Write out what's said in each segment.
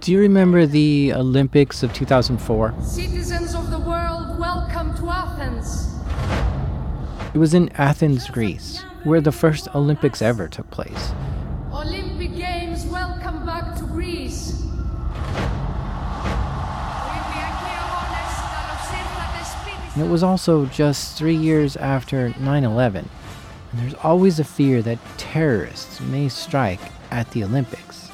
Do you remember the Olympics of 2004? Citizens of the world, welcome to Athens. It was in Athens, Greece, where the first Olympics ever took place. Olympic Games, welcome back to Greece. And it was also just 3 years after 9/11. And there's always a fear that terrorists may strike at the Olympics.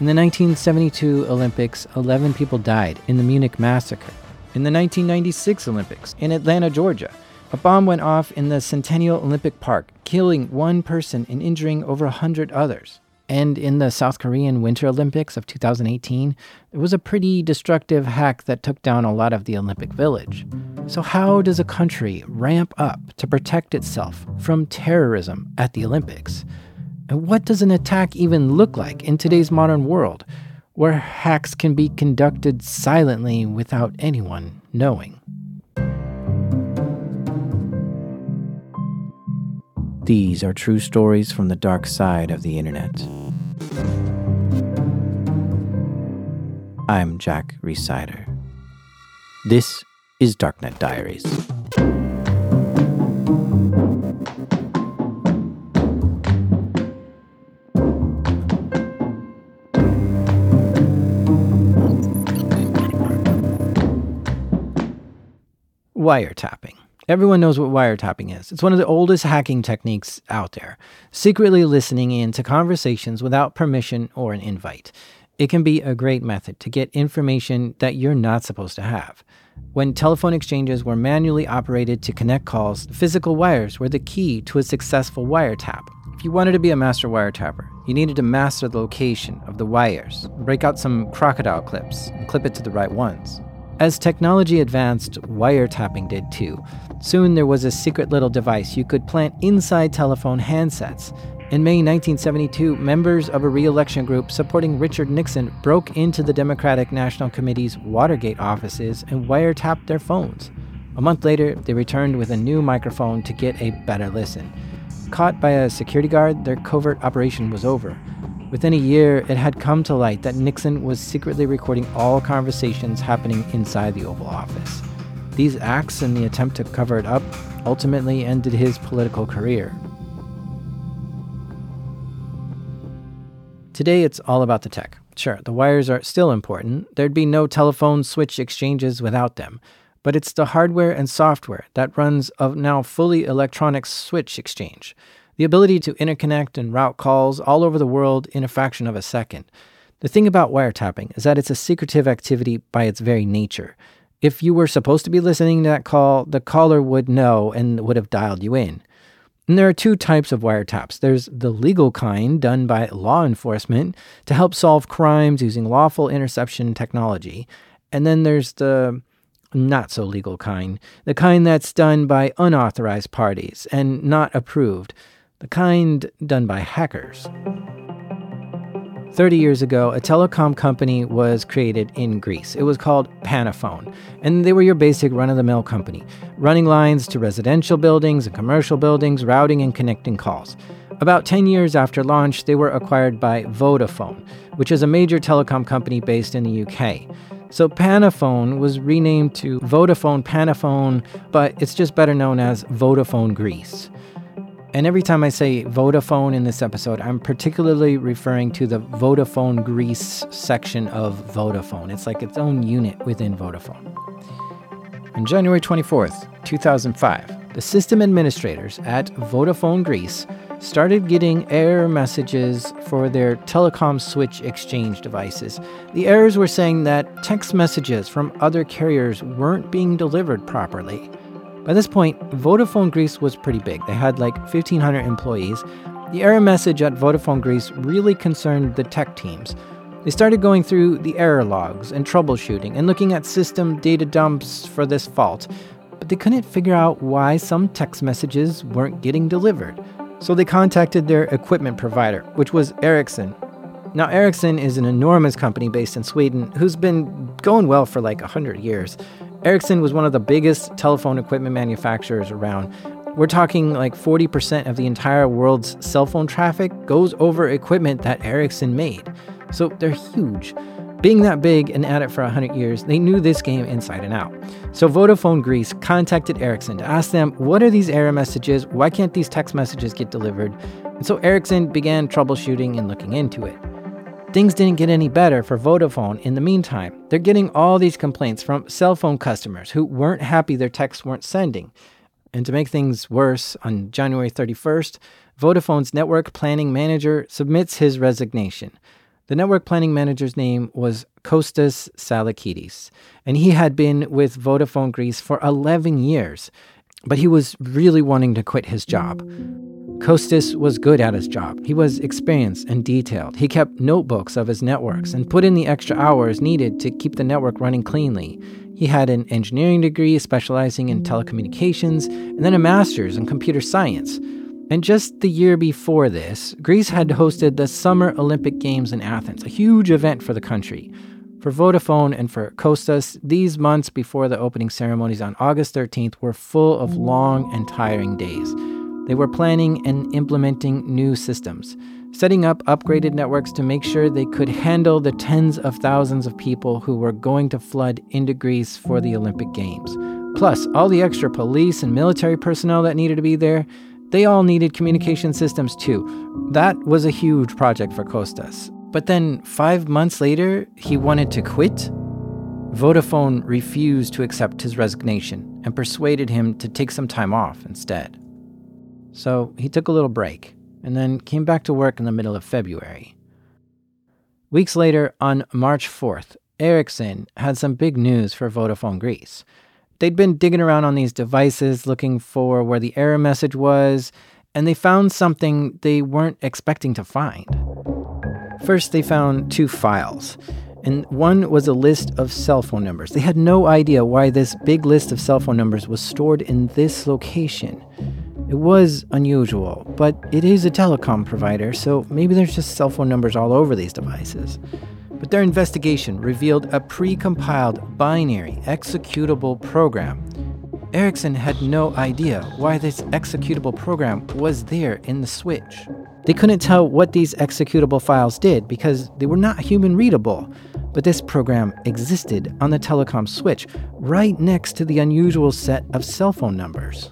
In the 1972 Olympics, 11 people died in the Munich massacre. In the 1996 Olympics, in Atlanta, Georgia, a bomb went off in the Centennial Olympic Park, killing one person and injuring over 100 others. And in the South Korean Winter Olympics of 2018, it was a pretty destructive hack that took down a lot of the Olympic Village. So how does a country ramp up to protect itself from terrorism at the Olympics? And what does an attack even look like in today's modern world, where hacks can be conducted silently without anyone knowing? These are true stories from the dark side of the internet. I'm Jack Rysider. This is Darknet Diaries. Wiretapping. Everyone knows what wiretapping is. It's one of the oldest hacking techniques out there, secretly listening in to conversations without permission or an invite. It can be a great method to get information that you're not supposed to have. When telephone exchanges were manually operated to connect calls, physical wires were the key to a successful wiretap. If you wanted to be a master wiretapper, you needed to master the location of the wires, break out some crocodile clips, and clip it to the right ones. As technology advanced, wiretapping did too. Soon there was a secret little device you could plant inside telephone handsets. In May 1972, members of a re-election group supporting Richard Nixon broke into the Democratic National Committee's Watergate offices and wiretapped their phones. A month later, they returned with a new microphone to get a better listen. Caught by a security guard, their covert operation was over. Within a year, it had come to light that Nixon was secretly recording all conversations happening inside the Oval Office. These acts and the attempt to cover it up ultimately ended his political career. Today, it's all about the tech. Sure, the wires are still important. There'd be no telephone switch exchanges without them. But it's the hardware and software that runs a now fully electronic switch exchange. The ability to interconnect and route calls all over the world in a fraction of a second. The thing about wiretapping is that it's a secretive activity by its very nature. If you were supposed to be listening to that call, the caller would know and would have dialed you in. And there are two types of wiretaps. There's the legal kind done by law enforcement to help solve crimes using lawful interception technology. And then there's the not so legal kind, the kind that's done by unauthorized parties and not approved. The kind done by hackers. 30 years ago, a telecom company was created in Greece. It was called Panafon, and they were your basic run-of-the-mill company, running lines to residential buildings and commercial buildings, routing and connecting calls. About 10 years after launch, they were acquired by Vodafone, which is a major telecom company based in the UK. So Panafon was renamed to Vodafone Panafon, but it's just better known as Vodafone Greece. And every time I say Vodafone in this episode, I'm particularly referring to the Vodafone Greece section of Vodafone. It's like its own unit within Vodafone. On January 24th, 2005, the system administrators at Vodafone Greece started getting error messages for their telecom switch exchange devices. The errors were saying that text messages from other carriers weren't being delivered properly. By this point, Vodafone Greece was pretty big. They had like 1,500 employees. The error message at Vodafone Greece really concerned the tech teams. They started going through the error logs and troubleshooting and looking at system data dumps for this fault, but they couldn't figure out why some text messages weren't getting delivered. So they contacted their equipment provider, which was Ericsson. Now, Ericsson is an enormous company based in Sweden who's been going well for like 100 years. Ericsson was one of the biggest telephone equipment manufacturers around. We're talking like 40% of the entire world's cell phone traffic goes over equipment that Ericsson made. So they're huge. Being that big and at it for 100 years, they knew this game inside and out. So Vodafone Greece contacted Ericsson to ask them, what are these error messages? Why can't these text messages get delivered? And so Ericsson began troubleshooting and looking into it. Things didn't get any better for Vodafone in the meantime. They're getting all these complaints from cell phone customers who weren't happy their texts weren't sending. And to make things worse, on January 31st, Vodafone's network planning manager submits his resignation. The network planning manager's name was Kostas Salakidis, and he had been with Vodafone Greece for 11 years, but he was really wanting to quit his job. Kostas was good at his job. He was experienced and detailed. He kept notebooks of his networks and put in the extra hours needed to keep the network running cleanly. He had an engineering degree specializing in telecommunications, and then a master's in computer science. And just the year before this, Greece had hosted the Summer Olympic Games in Athens, a huge event for the country. For Vodafone and for Kostas, these months before the opening ceremonies on August 13th were full of long and tiring days. They were planning and implementing new systems, setting up upgraded networks to make sure they could handle the tens of thousands of people who were going to flood into Greece for the Olympic Games. Plus, all the extra police and military personnel that needed to be there. They all needed communication systems too. That was a huge project for Kostas. But then 5 months later, he wanted to quit. Vodafone refused to accept his resignation and persuaded him to take some time off instead. So he took a little break and then came back to work in the middle of February. Weeks later, on March 4th, Ericsson had some big news for Vodafone Greece. They'd been digging around on these devices looking for where the error message was, and they found something they weren't expecting to find. First, they found two files, and one was a list of cell phone numbers. They had no idea why this big list of cell phone numbers was stored in this location. It was unusual, but it is a telecom provider, so maybe there's just cell phone numbers all over these devices. But their investigation revealed a pre-compiled binary executable program. Ericsson had no idea why this executable program was there in the switch. They couldn't tell what these executable files did because they were not human readable. But this program existed on the telecom switch, right next to the unusual set of cell phone numbers.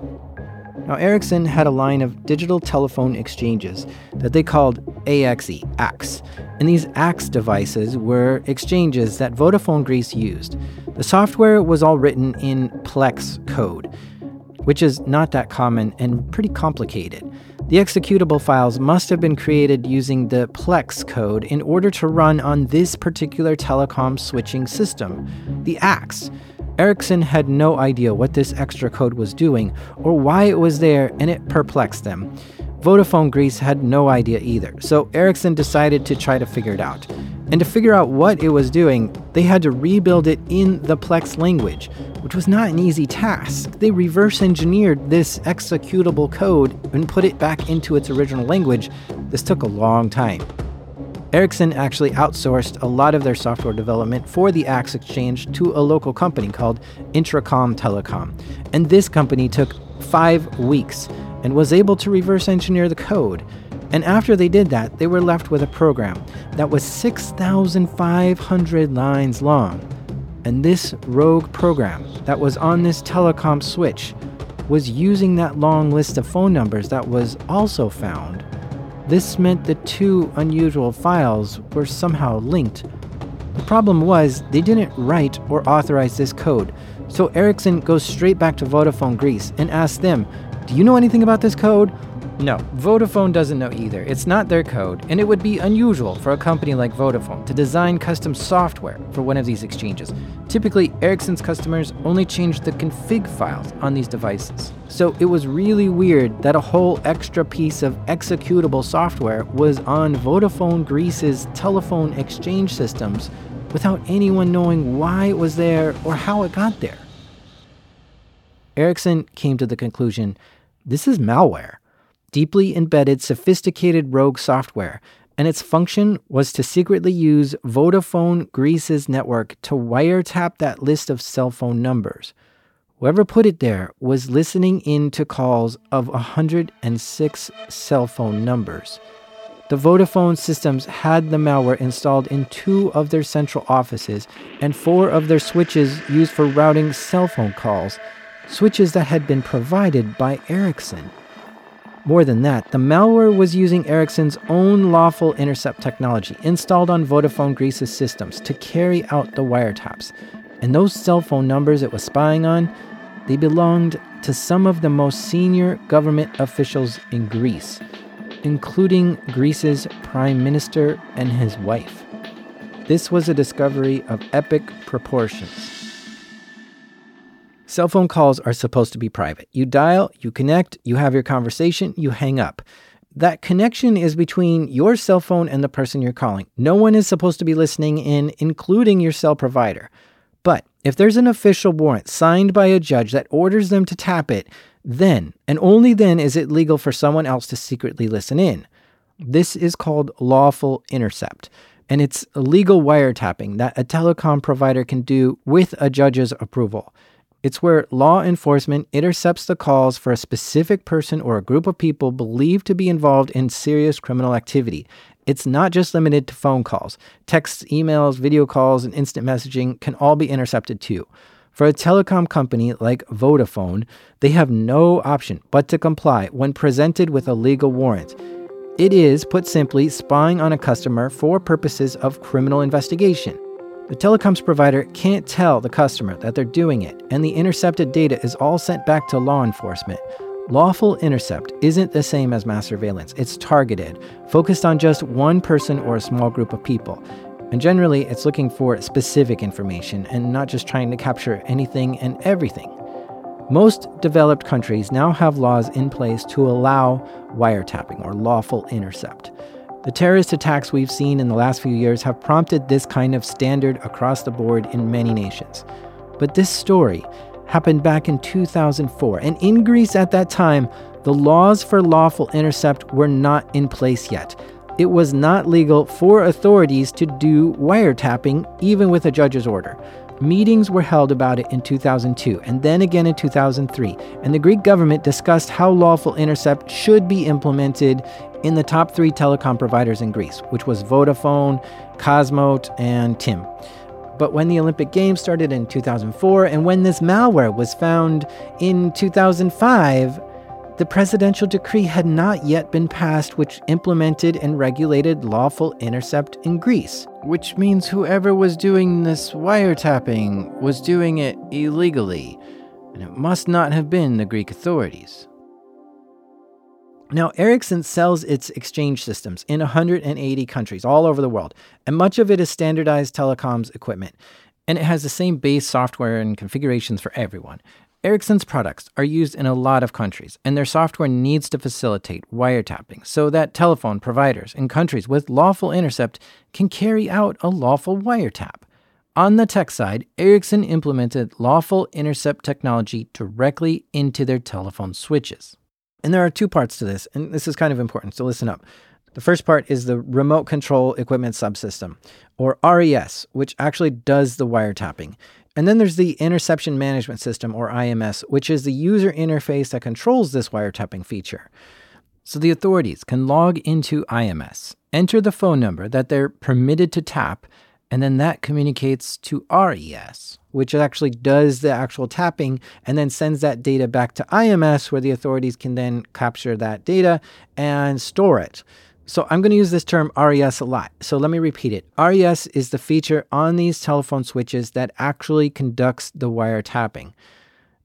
Now, Ericsson had a line of digital telephone exchanges that they called AXE, and these AXE devices were exchanges that Vodafone Greece used. The software was all written in Plex code, which is not that common and pretty complicated. The executable files must have been created using the Plex code in order to run on this particular telecom switching system, the AXE. Ericsson had no idea what this extra code was doing or why it was there, and it perplexed them. Vodafone Greece had no idea either, so Ericsson decided to try to figure it out. And to figure out what it was doing, they had to rebuild it in the Plex language, which was not an easy task. They reverse engineered this executable code and put it back into its original language. This took a long time. Ericsson actually outsourced a lot of their software development for the AXE exchange to a local company called Intracom Telecom. And this company took 5 weeks and was able to reverse engineer the code. And after they did that, they were left with a program that was 6,500 lines long. And this rogue program that was on this telecom switch was using that long list of phone numbers that was also found. This meant the two unusual files were somehow linked. The problem was they didn't write or authorize this code, so Ericsson goes straight back to Vodafone Greece and asks them, "Do you know anything about this code?" No, Vodafone doesn't know either. It's not their code, and it would be unusual for a company like Vodafone to design custom software for one of these exchanges. Typically, Ericsson's customers only changed the config files on these devices. So it was really weird that a whole extra piece of executable software was on Vodafone Greece's telephone exchange systems without anyone knowing why it was there or how it got there. Ericsson came to the conclusion, this is malware, deeply embedded, sophisticated rogue software, and its function was to secretly use Vodafone Greece's network to wiretap that list of cell phone numbers. Whoever put it there was listening in to calls of 106 cell phone numbers. The Vodafone systems had the malware installed in 2 of their central offices and 4 of their switches used for routing cell phone calls, switches that had been provided by Ericsson. More than that, the malware was using Ericsson's own lawful intercept technology installed on Vodafone Greece's systems to carry out the wiretaps. And those cell phone numbers it was spying on, they belonged to some of the most senior government officials in Greece, including Greece's prime minister and his wife. This was a discovery of epic proportions. Cell phone calls are supposed to be private. You dial, you connect, you have your conversation, you hang up. That connection is between your cell phone and the person you're calling. No one is supposed to be listening in, including your cell provider. But if there's an official warrant signed by a judge that orders them to tap it, then, and only then, is it legal for someone else to secretly listen in. This is called lawful intercept, and it's illegal wiretapping that a telecom provider can do with a judge's approval. It's where law enforcement intercepts the calls for a specific person or a group of people believed to be involved in serious criminal activity. It's not just limited to phone calls. Texts, emails, video calls, and instant messaging can all be intercepted too. For a telecom company like Vodafone, they have no option but to comply when presented with a legal warrant. It is, put simply, spying on a customer for purposes of criminal investigation. The telecoms provider can't tell the customer that they're doing it, and the intercepted data is all sent back to law enforcement. Lawful intercept isn't the same as mass surveillance. It's targeted, focused on just one person or a small group of people. And generally, it's looking for specific information and not just trying to capture anything and everything. Most developed countries now have laws in place to allow wiretapping or lawful intercept. The terrorist attacks we've seen in the last few years have prompted this kind of standard across the board in many nations. But this story happened back in 2004, and in Greece at that time, the laws for lawful intercept were not in place yet. It was not legal for authorities to do wiretapping, even with a judge's order. Meetings were held about it in 2002, and then again in 2003, and the Greek government discussed how lawful intercept should be implemented in the top 3 telecom providers in Greece, which was Vodafone, Cosmote, and TIM. But when the Olympic Games started in 2004, and when this malware was found in 2005, the presidential decree had not yet been passed which implemented and regulated lawful intercept in Greece. Which means whoever was doing this wiretapping was doing it illegally, and it must not have been the Greek authorities. Now, Ericsson sells its exchange systems in 180 countries all over the world, and much of it is standardized telecoms equipment, and it has the same base software and configurations for everyone. Ericsson's products are used in a lot of countries, and their software needs to facilitate wiretapping so that telephone providers in countries with lawful intercept can carry out a lawful wiretap. On the tech side, Ericsson implemented lawful intercept technology directly into their telephone switches. And there are 2 parts to this, and this is kind of important, so listen up. The first part is the Remote Control Equipment Subsystem, or RES, which actually does the wiretapping. And then there's the Interception Management System, or IMS, which is the user interface that controls this wiretapping feature. So the authorities can log into IMS, enter the phone number that they're permitted to tap, and then that communicates to RES, which actually does the actual tapping and then sends that data back to IMS, where the authorities can then capture that data and store it. So I'm going to use this term RES a lot, so let me repeat it. RES is the feature on these telephone switches that actually conducts the wiretapping.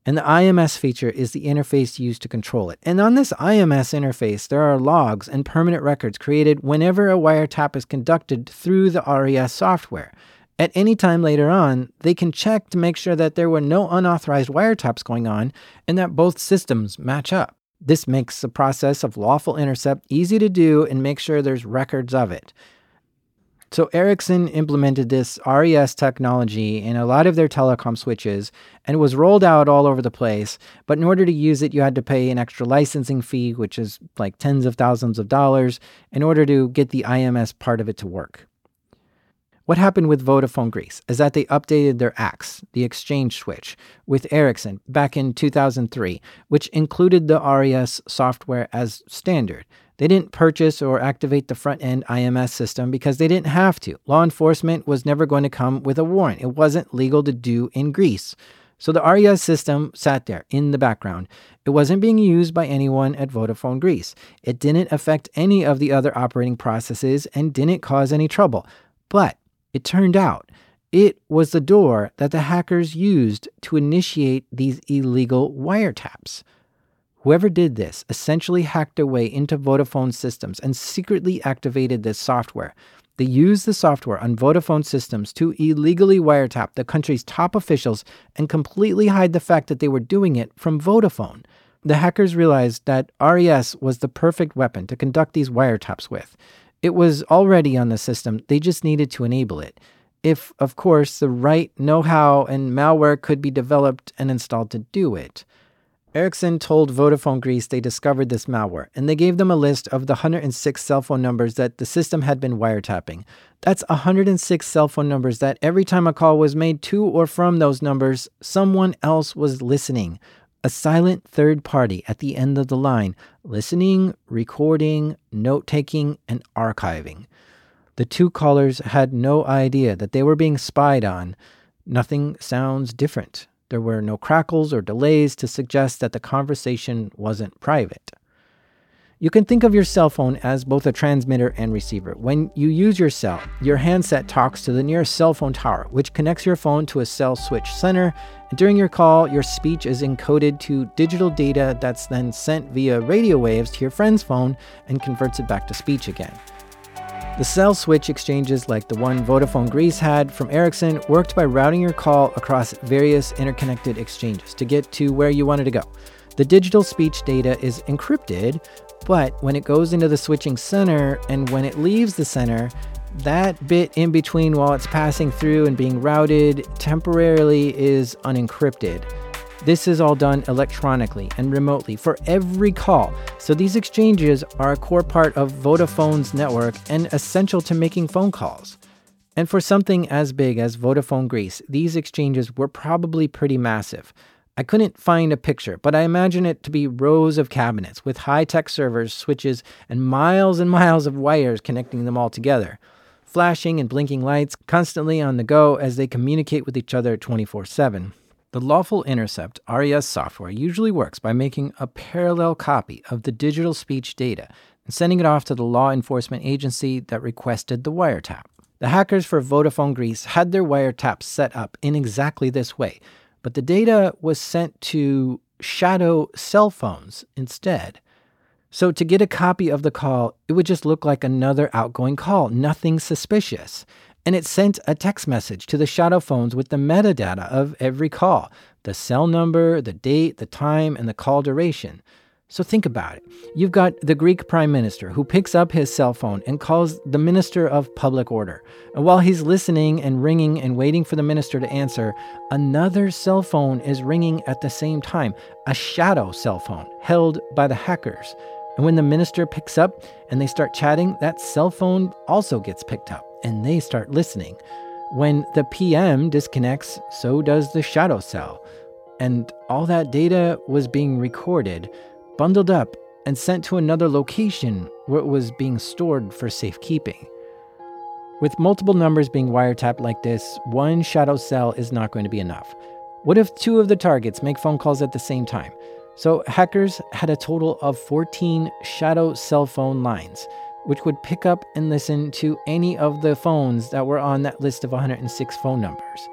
And the IMS feature is the interface used to control it. And on this IMS interface, there are logs and permanent records created whenever a wiretap is conducted through the RES software. At any time later on, they can check to make sure that there were no unauthorized wiretaps going on and that both systems match up. This makes the process of lawful intercept easy to do and make sure there's records of it. So Ericsson implemented this RES technology in a lot of their telecom switches, and it was rolled out all over the place. But in order to use it, you had to pay an extra licensing fee, which is like tens of thousands of dollars, in order to get the IMS part of it to work. What happened with Vodafone Greece is that they updated their AXE, the exchange switch, with Ericsson back in 2003, which included the RES software as standard. They didn't purchase or activate the front-end IMS system because they didn't have to. Law enforcement was never going to come with a warrant. It wasn't legal to do in Greece. So the RES system sat there in the background. It wasn't being used by anyone at Vodafone Greece. It didn't affect any of the other operating processes and didn't cause any trouble. But it turned out it was the door that the hackers used to initiate these illegal wiretaps. Whoever did this essentially hacked their way into Vodafone systems and secretly activated this software. They used the software on Vodafone systems to illegally wiretap the country's top officials and completely hide the fact that they were doing it from Vodafone. The hackers realized that RES was the perfect weapon to conduct these wiretaps with. It was already on the system, they just needed to enable it. If, of course, the right know-how and malware could be developed and installed to do it. Ericsson told Vodafone Greece they discovered this malware, and they gave them a list of the 106 cell phone numbers that the system had been wiretapping. That's 106 cell phone numbers that every time a call was made to or from those numbers, someone else was listening. A silent third party at the end of the line, listening, recording, note-taking, and archiving. The two callers had no idea that they were being spied on. Nothing sounds different. There were no crackles or delays to suggest that the conversation wasn't private. You can think of your cell phone as both a transmitter and receiver. When you use your cell, your handset talks to the nearest cell phone tower, which connects your phone to a cell switch center. And during your call, your speech is encoded to digital data that's then sent via radio waves to your friend's phone and converts it back to speech again. The cell switch exchanges like the one Vodafone Greece had from Ericsson worked by routing your call across various interconnected exchanges to get to where you wanted to go. The digital speech data is encrypted, but when it goes into the switching center and when it leaves the center, that bit in between while it's passing through and being routed temporarily is unencrypted. This is all done electronically and remotely for every call, so these exchanges are a core part of Vodafone's network and essential to making phone calls. And for something as big as Vodafone Greece, these exchanges were probably pretty massive. I couldn't find a picture, but I imagine it to be rows of cabinets with high-tech servers, switches, and miles of wires connecting them all together, flashing and blinking lights constantly on the go as they communicate with each other 24/7. The lawful intercept RES software usually works by making a parallel copy of the digital speech data and sending it off to the law enforcement agency that requested the wiretap. The hackers for Vodafone Greece had their wiretaps set up in exactly this way, but the data was sent to shadow cell phones instead. So to get a copy of the call, it would just look like another outgoing call, nothing suspicious. And it sent a text message to the shadow phones with the metadata of every call, the cell number, the date, the time, and the call duration. So think about it. You've got the Greek prime minister who picks up his cell phone and calls the minister of public order. And while he's listening and ringing and waiting for the minister to answer, another cell phone is ringing at the same time, a shadow cell phone held by the hackers. And when the minister picks up and they start chatting, that cell phone also gets picked up. And they start listening. When the PM disconnects, so does the shadow cell. And all that data was being recorded, bundled up, and sent to another location where it was being stored for safekeeping. With multiple numbers being wiretapped like this, one shadow cell is not going to be enough. What if two of the targets make phone calls at the same time? So hackers had a total of 14 shadow cell phone lines, which would pick up and listen to any of the phones that were on that list of 106 phone numbers.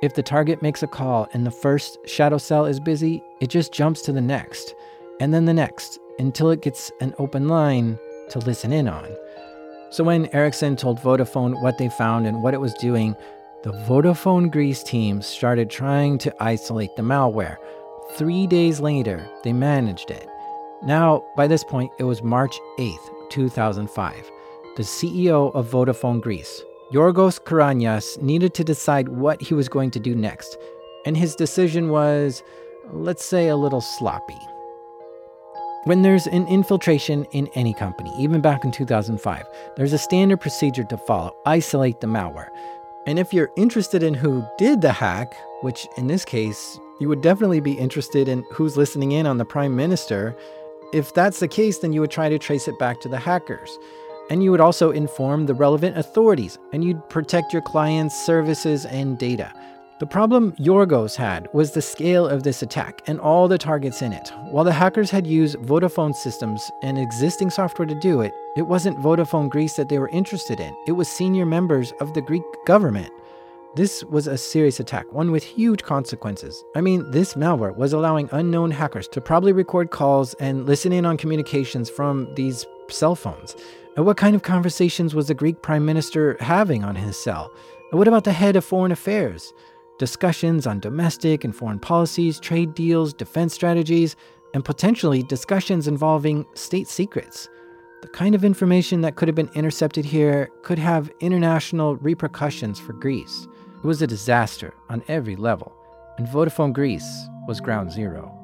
If the target makes a call and the first shadow cell is busy, it just jumps to the next, and then the next, until it gets an open line to listen in on. So when Ericsson told Vodafone what they found and what it was doing, the Vodafone Greece team started trying to isolate the malware. 3 days later, they managed it. Now, by this point, it was March 8th, 2005. The CEO of Vodafone Greece, Yorgos Karanias, needed to decide what he was going to do next, and his decision was, let's say, a little sloppy. When there's an infiltration in any company, even back in 2005, there's a standard procedure to follow: isolate the malware. And if you're interested in who did the hack, which in this case, you would definitely be interested in who's listening in on the prime minister. If that's the case, then you would try to trace it back to the hackers. And you would also inform the relevant authorities, and you'd protect your clients' services and data. The problem Yorgos had was the scale of this attack and all the targets in it. While the hackers had used Vodafone systems and existing software to do it, it wasn't Vodafone Greece that they were interested in. It was senior members of the Greek government. This was a serious attack, one with huge consequences. I mean, this malware was allowing unknown hackers to probably record calls and listen in on communications from these cell phones. And what kind of conversations was the Greek prime minister having on his cell? And what about the head of foreign affairs? Discussions on domestic and foreign policies, trade deals, defense strategies, and potentially discussions involving state secrets. The kind of information that could have been intercepted here could have international repercussions for Greece. It was a disaster on every level, and Vodafone Greece was ground zero.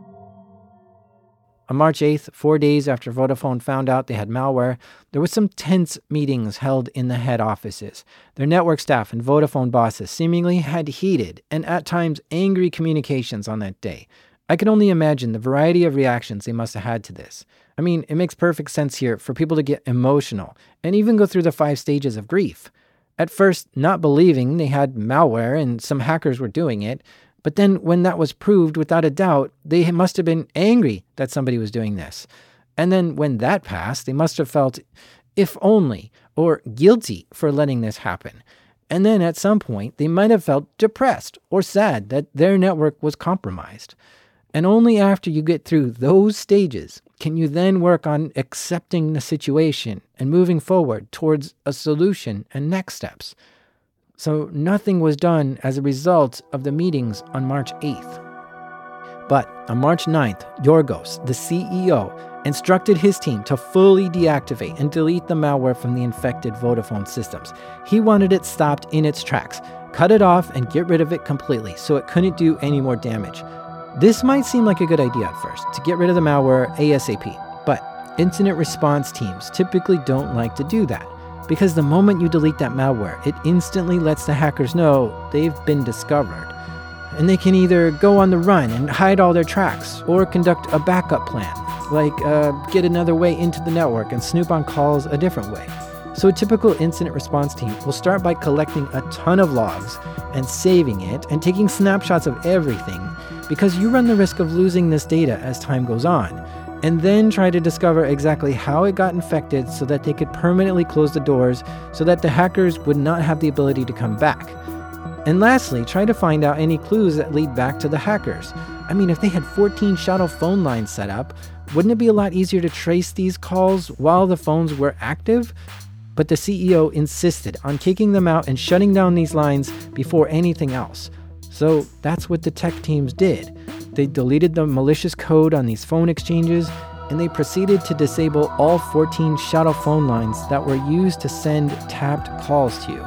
On March 8th, 4 days after Vodafone found out they had malware, there was some tense meetings held in the head offices. Their network staff and Vodafone bosses seemingly had heated and at times angry communications on that day. I can only imagine the variety of reactions they must have had to this. I mean, it makes perfect sense here for people to get emotional and even go through the 5 stages of grief. At first, not believing they had malware and some hackers were doing it, but then when that was proved without a doubt, they must have been angry that somebody was doing this. And then when that passed, they must have felt, if only, or guilty for letting this happen. And then at some point, they might have felt depressed or sad that their network was compromised. And only after you get through those stages can you then work on accepting the situation and moving forward towards a solution and next steps. So nothing was done as a result of the meetings on March 8th. But on March 9th, Yorgos, the CEO, instructed his team to fully deactivate and delete the malware from the infected Vodafone systems. He wanted it stopped in its tracks, cut it off and get rid of it completely so it couldn't do any more damage. This might seem like a good idea at first, to get rid of the malware ASAP, but incident response teams typically don't like to do that. Because the moment you delete that malware, it instantly lets the hackers know they've been discovered. And they can either go on the run and hide all their tracks, or conduct a backup plan, like get another way into the network and snoop on calls a different way. So a typical incident response team will start by collecting a ton of logs and saving it and taking snapshots of everything, because you run the risk of losing this data as time goes on. And then try to discover exactly how it got infected so that they could permanently close the doors so that the hackers would not have the ability to come back. And lastly, try to find out any clues that lead back to the hackers. I mean, if they had 14 shadow phone lines set up, wouldn't it be a lot easier to trace these calls while the phones were active? But the CEO insisted on kicking them out and shutting down these lines before anything else. So that's what the tech teams did. They deleted the malicious code on these phone exchanges, and they proceeded to disable all 14 shadow phone lines that were used to send tapped calls to you.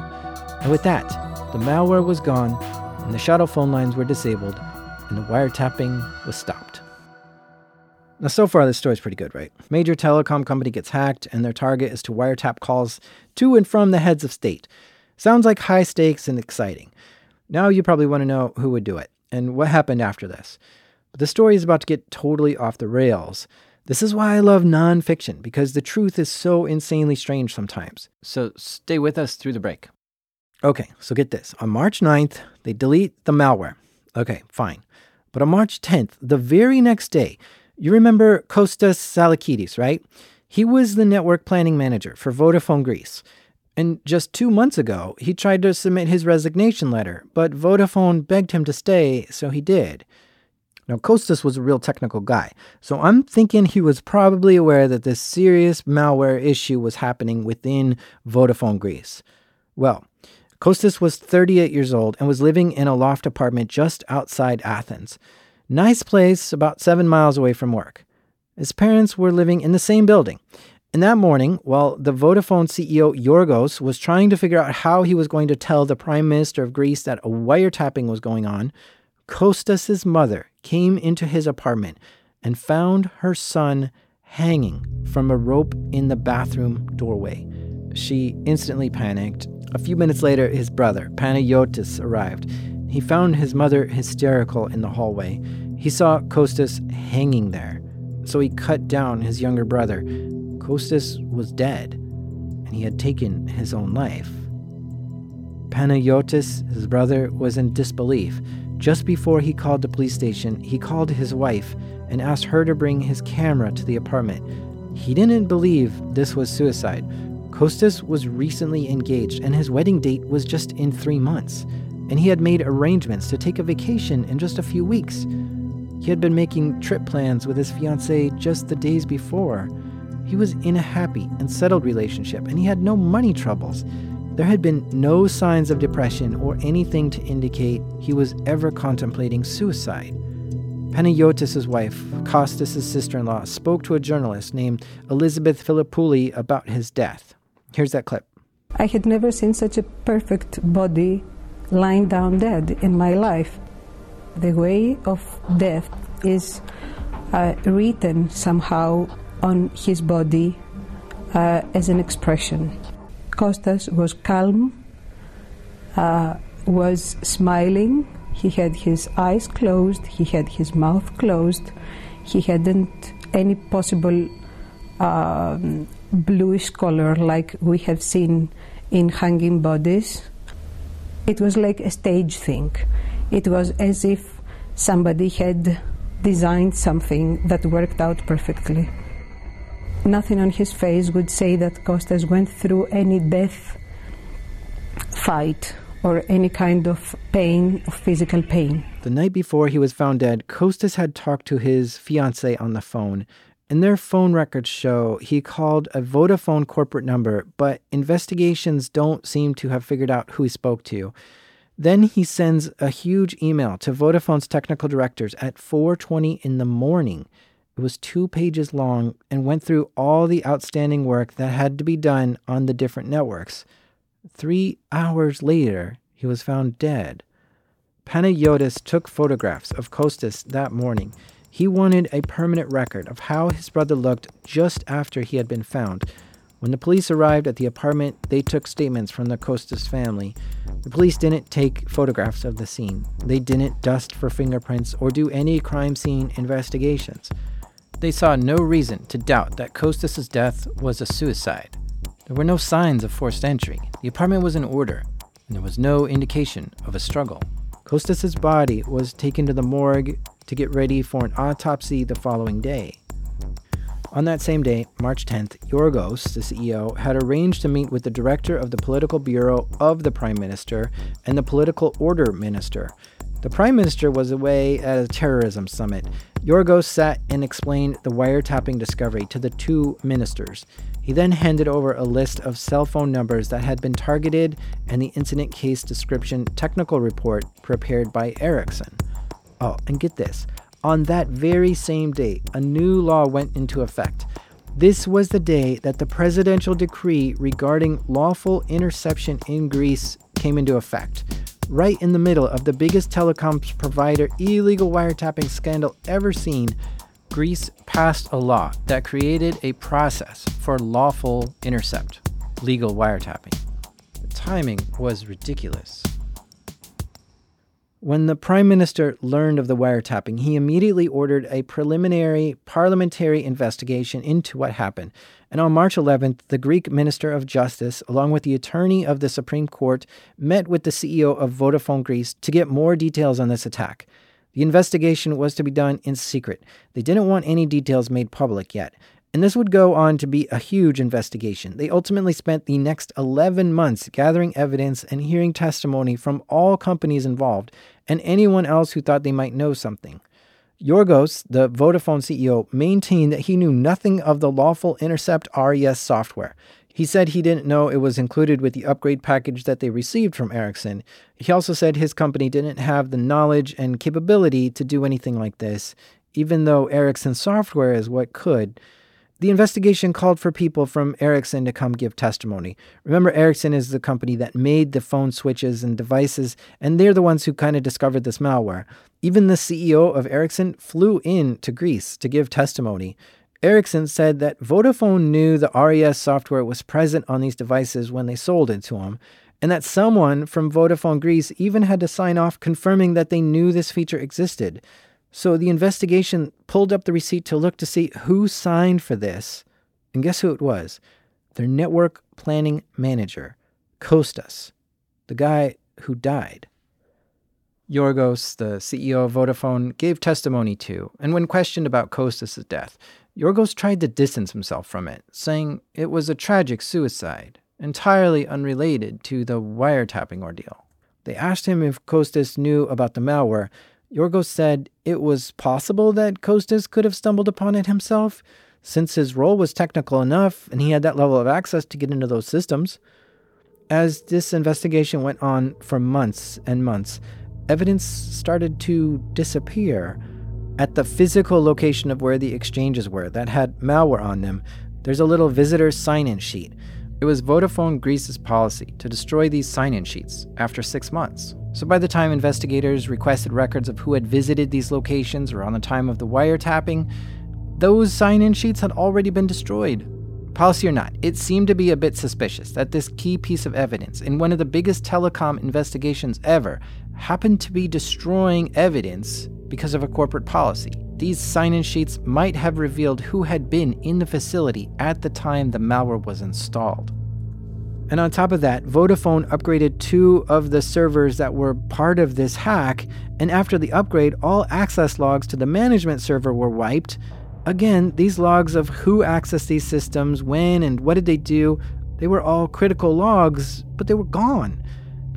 And with that, the malware was gone, and the shadow phone lines were disabled, and the wiretapping was stopped. Now, so far, this story's pretty good, right? Major telecom company gets hacked, and their target is to wiretap calls to and from the heads of state. Sounds like high stakes and exciting. Now you probably want to know who would do it. And what happened after this? But the story is about to get totally off the rails. This is why I love nonfiction, because the truth is so insanely strange sometimes. So stay with us through the break. Okay, so get this. On March 9th, they delete the malware. Okay, fine. But on March 10th, the very next day, you remember Kostas Salakidis, right? He was the network planning manager for Vodafone Greece. And just 2 months ago, he tried to submit his resignation letter, but Vodafone begged him to stay, so he did. Now, Costas was a real technical guy, so I'm thinking he was probably aware that this serious malware issue was happening within Vodafone Greece. Well, Costas was 38 years old and was living in a loft apartment just outside Athens. Nice place, about 7 miles away from work. His parents were living in the same building. And that morning, while the Vodafone CEO Yorgos was trying to figure out how he was going to tell the Prime Minister of Greece that a wiretapping was going on, Kostas' mother came into his apartment and found her son hanging from a rope in the bathroom doorway. She instantly panicked. A few minutes later, his brother, Panagiotis, arrived. He found his mother hysterical in the hallway. He saw Kostas hanging there, so he cut down his younger brother. Kostas was dead, and he had taken his own life. Panagiotis, his brother, was in disbelief. Just before he called the police station, he called his wife and asked her to bring his camera to the apartment. He didn't believe this was suicide. Kostas was recently engaged, and his wedding date was just in 3 months, and he had made arrangements to take a vacation in just a few weeks. He had been making trip plans with his fiancée just the days before. He was in a happy and settled relationship, and he had no money troubles. There had been no signs of depression or anything to indicate he was ever contemplating suicide. Panagiotis' wife, Costas' sister-in-law, spoke to a journalist named Elizabeth Philippouli about his death. Here's that clip. I had never seen such a perfect body lying down dead in my life. The way of death is written somehow on his body as an expression. Kostas was calm, was smiling. He had his eyes closed. He had his mouth closed. He hadn't any possible bluish color like we have seen in hanging bodies. It was like a stage thing. It was as if somebody had designed something that worked out perfectly. Nothing on his face would say that Kostas went through any death fight or any kind of pain, of physical pain. The night before he was found dead, Kostas had talked to his fiancée on the phone. And their phone records show he called a Vodafone corporate number, but investigations don't seem to have figured out who he spoke to. Then he sends a huge email to Vodafone's technical directors at 4:20 in the morning. It was 2 pages long and went through all the outstanding work that had to be done on the different networks. 3 hours later, he was found dead. Panagiotis took photographs of Kostas that morning. He wanted a permanent record of how his brother looked just after he had been found. When the police arrived at the apartment, they took statements from the Kostas family. The police didn't take photographs of the scene. They didn't dust for fingerprints or do any crime scene investigations. They saw no reason to doubt that Kostas' death was a suicide. There were no signs of forced entry. The apartment was in order, and there was no indication of a struggle. Kostas' body was taken to the morgue to get ready for an autopsy the following day. On that same day, March 10th, Yorgos, the CEO, had arranged to meet with the director of the political bureau of the prime minister and the political order minister. The prime minister was away at a terrorism summit. Yorgos sat and explained the wiretapping discovery to the two ministers. He then handed over a list of cell phone numbers that had been targeted and the incident case description technical report prepared by Ericsson. Oh, and get this. On that very same day, a new law went into effect. This was the day that the presidential decree regarding lawful interception in Greece came into effect. Right in the middle of the biggest telecoms provider illegal wiretapping scandal ever seen, Greece passed a law that created a process for lawful intercept, legal wiretapping. The timing was ridiculous. When the prime minister learned of the wiretapping, he immediately ordered a preliminary parliamentary investigation into what happened. And on March 11th, the Greek Minister of Justice, along with the attorney of the Supreme Court, met with the CEO of Vodafone Greece to get more details on this attack. The investigation was to be done in secret. They didn't want any details made public yet. And this would go on to be a huge investigation. They ultimately spent the next 11 months gathering evidence and hearing testimony from all companies involved and anyone else who thought they might know something. Yorgos, the Vodafone CEO, maintained that he knew nothing of the lawful intercept RES software. He said he didn't know it was included with the upgrade package that they received from Ericsson. He also said his company didn't have the knowledge and capability to do anything like this, even though Ericsson software is what could. The investigation called for people from Ericsson to come give testimony. Remember, Ericsson is the company that made the phone switches and devices, and they're the ones who kind of discovered this malware. Even the CEO of Ericsson flew in to Greece to give testimony. Ericsson said that Vodafone knew the RES software was present on these devices when they sold it to him, and that someone from Vodafone Greece even had to sign off confirming that they knew this feature existed. So the investigation pulled up the receipt to look to see who signed for this. And guess who it was? Their network planning manager, Kostas, the guy who died. Yorgos, the CEO of Vodafone, gave testimony to, and when questioned about Kostas' death, Yorgos tried to distance himself from it, saying it was a tragic suicide, entirely unrelated to the wiretapping ordeal. They asked him if Kostas knew about the malware. Yorgos said it was possible that Kostas could have stumbled upon it himself, since his role was technical enough and he had that level of access to get into those systems. As this investigation went on for months and months, evidence started to disappear at the physical location of where the exchanges were that had malware on them. There's a little visitor sign-in sheet. It was Vodafone Greece's policy to destroy these sign-in sheets after 6 months. So by the time investigators requested records of who had visited these locations around the time of the wiretapping, those sign-in sheets had already been destroyed. Policy or not, it seemed to be a bit suspicious that this key piece of evidence in one of the biggest telecom investigations ever happened to be destroying evidence because of a corporate policy. These sign-in sheets might have revealed who had been in the facility at the time the malware was installed. And on top of that, Vodafone upgraded 2 of the servers that were part of this hack, and after the upgrade, all access logs to the management server were wiped. Again, these logs of who accessed these systems, when, and what did they do, they were all critical logs, but they were gone.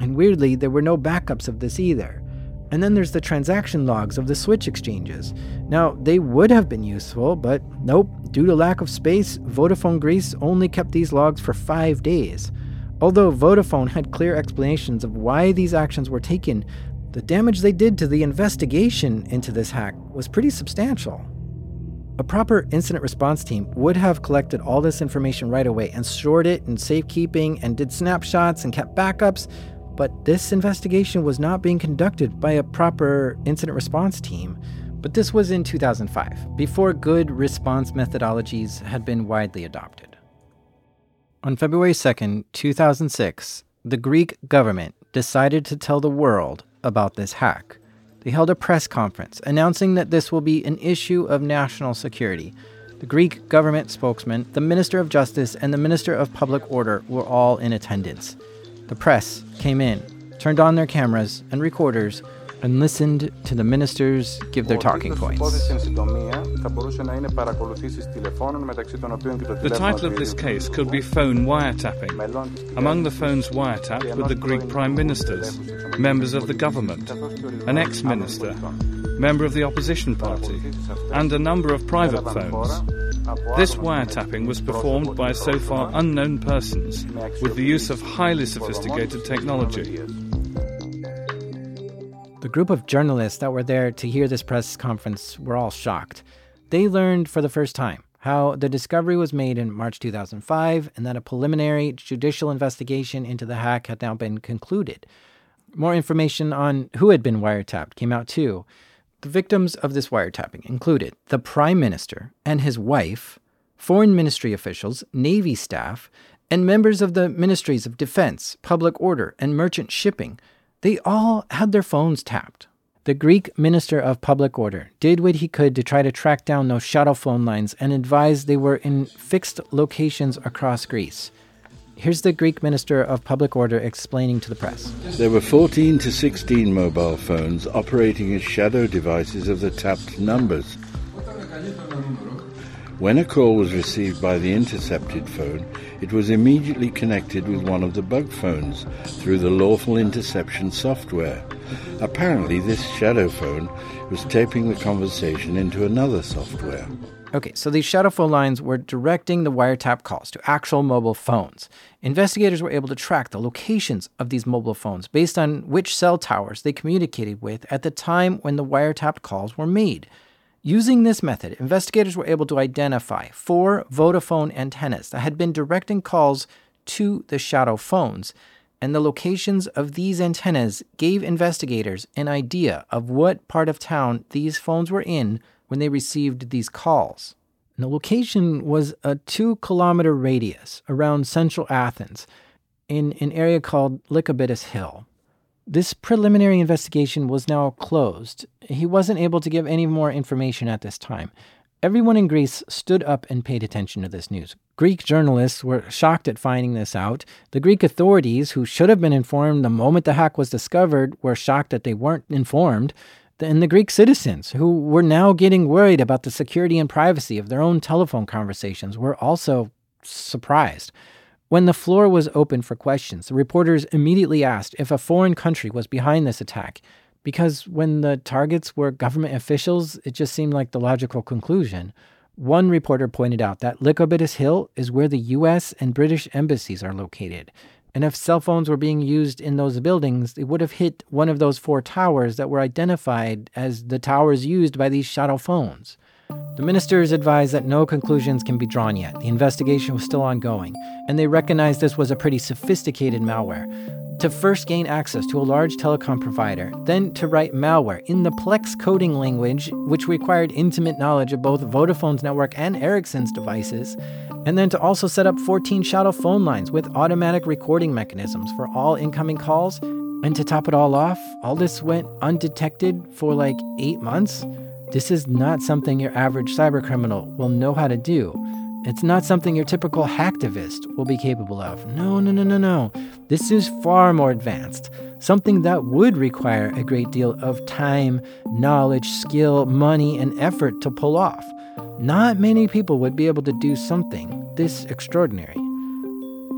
And weirdly, there were no backups of this either. And then there's the transaction logs of the switch exchanges. Now, they would have been useful, but nope, due to lack of space, Vodafone Greece only kept these logs for 5 days. Although Vodafone had clear explanations of why these actions were taken, the damage they did to the investigation into this hack was pretty substantial. A proper incident response team would have collected all this information right away and stored it in safekeeping and did snapshots and kept backups, but this investigation was not being conducted by a proper incident response team. But this was in 2005, before good response methodologies had been widely adopted. On February 2nd, 2006, the Greek government decided to tell the world about this hack. They held a press conference announcing that this will be an issue of national security. The Greek government spokesman, the Minister of Justice, and the Minister of Public Order were all in attendance. The press came in, turned on their cameras and recorders, and listened to the ministers give their talking points. The title of this case could be phone wiretapping. Among the phones wiretapped were the Greek prime ministers, members of the government, an ex-minister, member of the opposition party, and a number of private phones. This wiretapping was performed by so far unknown persons with the use of highly sophisticated technology. The group of journalists that were there to hear this press conference were all shocked. They learned for the first time how the discovery was made in March 2005 and that a preliminary judicial investigation into the hack had now been concluded. More information on who had been wiretapped came out too. The victims of this wiretapping included the Prime Minister and his wife, foreign ministry officials, Navy staff, and members of the ministries of defense, public order, and merchant shipping. They all had their phones tapped. The Greek Minister of Public Order did what he could to try to track down those shadow phone lines and advised they were in fixed locations across Greece. Here's the Greek Minister of Public Order explaining to the press. There were 14 to 16 mobile phones operating as shadow devices of the tapped numbers. When a call was received by the intercepted phone, it was immediately connected with one of the bug phones through the lawful interception software. Apparently, this shadow phone was taping the conversation into another software. Okay, so these shadow phone lines were directing the wiretap calls to actual mobile phones. Investigators were able to track the locations of these mobile phones based on which cell towers they communicated with at the time when the wiretapped calls were made. Using this method, investigators were able to identify 4 Vodafone antennas that had been directing calls to the shadow phones, and the locations of these antennas gave investigators an idea of what part of town these phones were in when they received these calls. and the location was a 2-kilometer radius around central Athens in an area called Lycabettus Hill. This preliminary investigation was now closed. He wasn't able to give any more information at this time. Everyone in Greece stood up and paid attention to this news. Greek journalists were shocked at finding this out. The Greek authorities, who should have been informed the moment the hack was discovered, were shocked that they weren't informed. And the Greek citizens, who were now getting worried about the security and privacy of their own telephone conversations, were also surprised. When the floor was open for questions, the reporters immediately asked if a foreign country was behind this attack, because when the targets were government officials, it just seemed like the logical conclusion. One reporter pointed out that Lycabettus Hill is where the U.S. and British embassies are located, and if cell phones were being used in those buildings, it would have hit one of those 4 towers that were identified as the towers used by these shadow phones. The ministers advised that no conclusions can be drawn yet. The investigation was still ongoing, and they recognized this was a pretty sophisticated malware. To first gain access to a large telecom provider, then to write malware in the Plex coding language, which required intimate knowledge of both Vodafone's network and Ericsson's devices, and then to also set up 14 shadow phone lines with automatic recording mechanisms for all incoming calls, and to top it all off, all this went undetected for like 8 months. This is not something your average cybercriminal will know how to do. It's not something your typical hacktivist will be capable of. No. This is far more advanced. Something that would require a great deal of time, knowledge, skill, money, and effort to pull off. Not many people would be able to do something this extraordinary.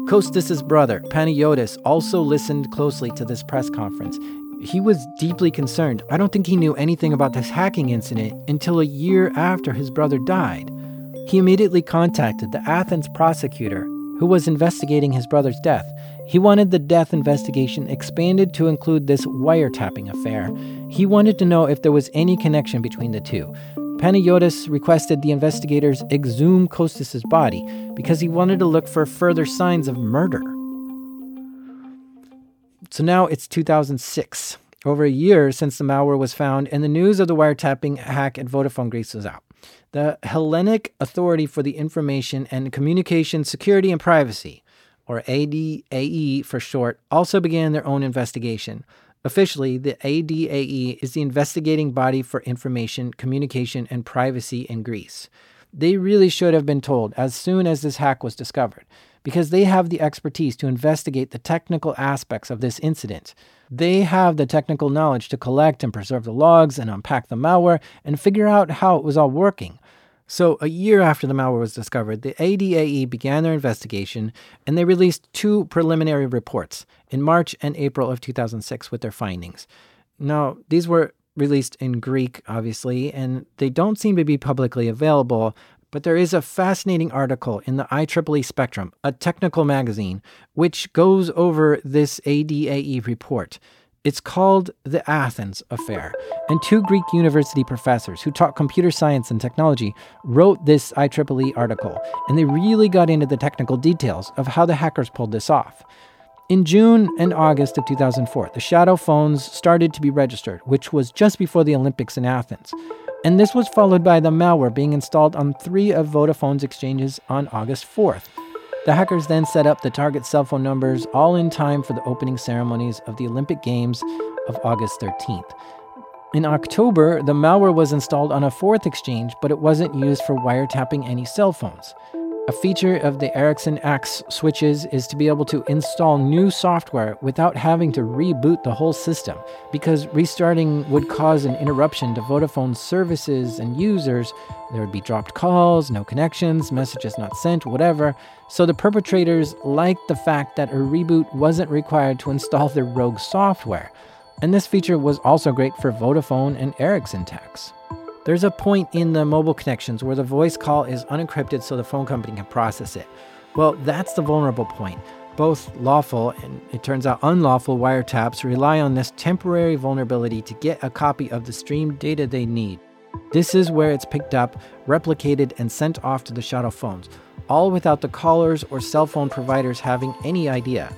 Kostas' brother, Panagiotis, also listened closely to this press conference. He was deeply concerned. I don't think he knew anything about this hacking incident until a year after his brother died. He immediately contacted the Athens prosecutor who was investigating his brother's death. He wanted the death investigation expanded to include this wiretapping affair. He wanted to know if there was any connection between the two. Panagiotis requested the investigators exhume Kostas' body because he wanted to look for further signs of murder. So now it's 2006, over a year since the malware was found, and the news of the wiretapping hack at Vodafone Greece was out. The Hellenic Authority for the Information and Communication Security and Privacy, or ADAE for short, also began their own investigation. Officially, the ADAE is the investigating body for information, communication, and privacy in Greece. They really should have been told as soon as this hack was discovered, because they have the expertise to investigate the technical aspects of this incident. They have the technical knowledge to collect and preserve the logs and unpack the malware and figure out how it was all working. So a year after the malware was discovered, the ADAE began their investigation, and they released 2 preliminary reports in March and April of 2006 with their findings. Now, these were released in Greek, obviously, and they don't seem to be publicly available, but there is a fascinating article in the IEEE Spectrum, a technical magazine, which goes over this ADAE report. It's called The Athens Affair, and 2 Greek university professors who taught computer science and technology wrote this IEEE article, and they really got into the technical details of how the hackers pulled this off. In June and August of 2004, the shadow phones started to be registered, which was just before the Olympics in Athens. And this was followed by the malware being installed on 3 of Vodafone's exchanges on August 4th. The hackers then set up the target cell phone numbers all in time for the opening ceremonies of the Olympic Games of August 13th. In October, the malware was installed on a 4th exchange, but it wasn't used for wiretapping any cell phones. A feature of the Ericsson AXE switches is to be able to install new software without having to reboot the whole system, because restarting would cause an interruption to Vodafone's services and users. There would be dropped calls, no connections, messages not sent, whatever. So the perpetrators liked the fact that a reboot wasn't required to install their rogue software. And this feature was also great for Vodafone and Ericsson techs. There's a point in the mobile connections where the voice call is unencrypted so the phone company can process it. Well, that's the vulnerable point. Both lawful and, it turns out, unlawful wiretaps rely on this temporary vulnerability to get a copy of the streamed data they need. This is where it's picked up, replicated, and sent off to the shadow phones, all without the callers or cell phone providers having any idea.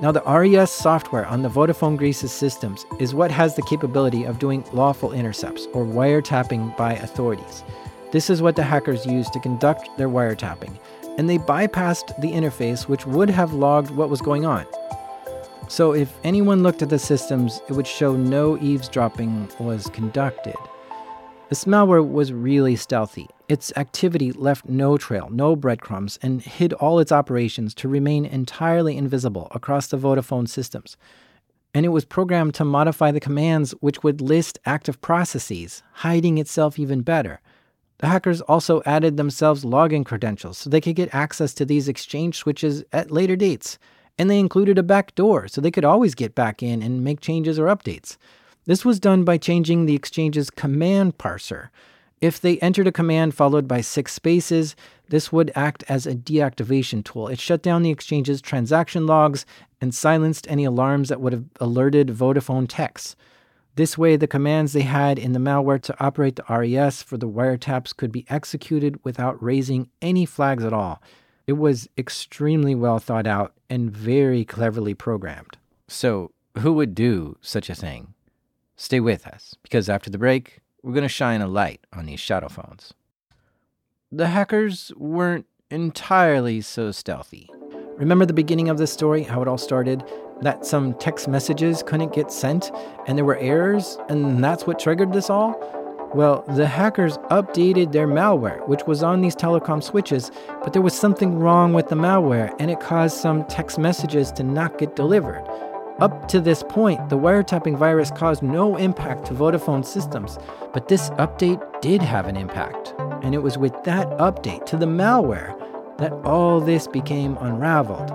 Now, the RES software on the Vodafone Greece's systems is what has the capability of doing lawful intercepts, or wiretapping by authorities. This is what the hackers used to conduct their wiretapping, and they bypassed the interface which would have logged what was going on. So if anyone looked at the systems, it would show no eavesdropping was conducted. This malware was really stealthy. Its activity left no trail, no breadcrumbs, and hid all its operations to remain entirely invisible across the Vodafone systems. And it was programmed to modify the commands which would list active processes, hiding itself even better. The hackers also added themselves login credentials so they could get access to these exchange switches at later dates. And they included a backdoor so they could always get back in and make changes or updates. This was done by changing the exchange's command parser. If they entered a command followed by 6 spaces, this would act as a deactivation tool. It shut down the exchange's transaction logs and silenced any alarms that would have alerted Vodafone techs. This way, the commands they had in the malware to operate the RES for the wiretaps could be executed without raising any flags at all. It was extremely well thought out and very cleverly programmed. So, who would do such a thing? Stay with us, because after the break, we're going to shine a light on these shadow phones. The hackers weren't entirely so stealthy. Remember the beginning of this story, how it all started? That some text messages couldn't get sent, and there were errors, and that's what triggered this all? Well, the hackers updated their malware, which was on these telecom switches, but there was something wrong with the malware, and it caused some text messages to not get delivered. Up to this point, the wiretapping virus caused no impact to Vodafone systems, but this update did have an impact. And it was with that update to the malware that all this became unraveled.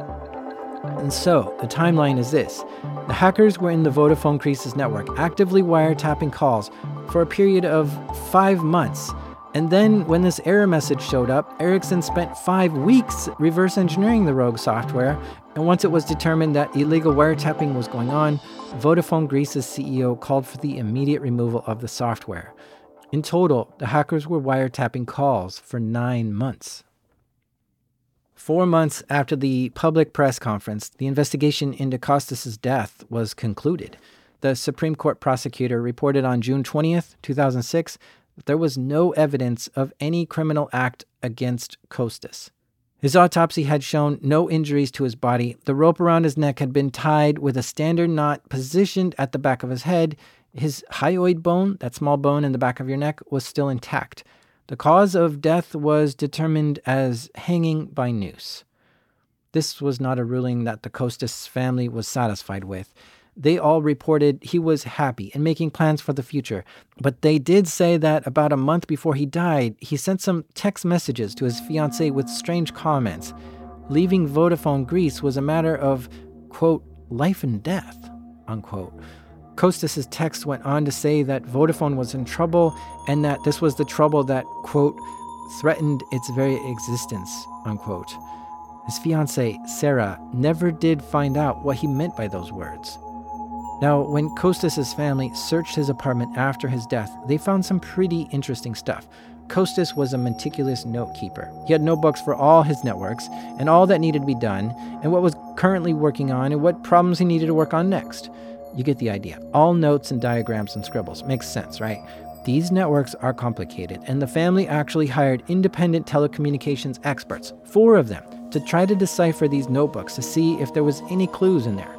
And so, the timeline is this. The hackers were in the Vodafone Creases network, actively wiretapping calls for a period of 5 months. And then, when this error message showed up, Ericsson spent 5 weeks reverse engineering the rogue software. And once it was determined that illegal wiretapping was going on, Vodafone Greece's CEO called for the immediate removal of the software. In total, the hackers were wiretapping calls for 9 months. 4 months after the public press conference, the investigation into Kostas' death was concluded. The Supreme Court prosecutor reported on June 20th, 2006, that there was no evidence of any criminal act against Kostas. His autopsy had shown no injuries to his body. The rope around his neck had been tied with a standard knot positioned at the back of his head. His hyoid bone, that small bone in the back of your neck, was still intact. The cause of death was determined as hanging by noose. This was not a ruling that the Kostas family was satisfied with. They all reported he was happy and making plans for the future, but they did say that about a month before he died, he sent some text messages to his fiancée with strange comments. Leaving Vodafone Greece was a matter of, quote, life and death, unquote. Kostas' text went on to say that Vodafone was in trouble and that this was the trouble that, quote, threatened its very existence, unquote. His fiancée, Sarah, never did find out what he meant by those words. Now, when Kostas' family searched his apartment after his death, they found some pretty interesting stuff. Kostas was a meticulous note keeper. He had notebooks for all his networks and all that needed to be done and what was currently working on and what problems he needed to work on next. You get the idea. All notes and diagrams and scribbles. Makes sense, right? These networks are complicated, and the family actually hired independent telecommunications experts, 4 of them, to try to decipher these notebooks to see if there was any clues in there.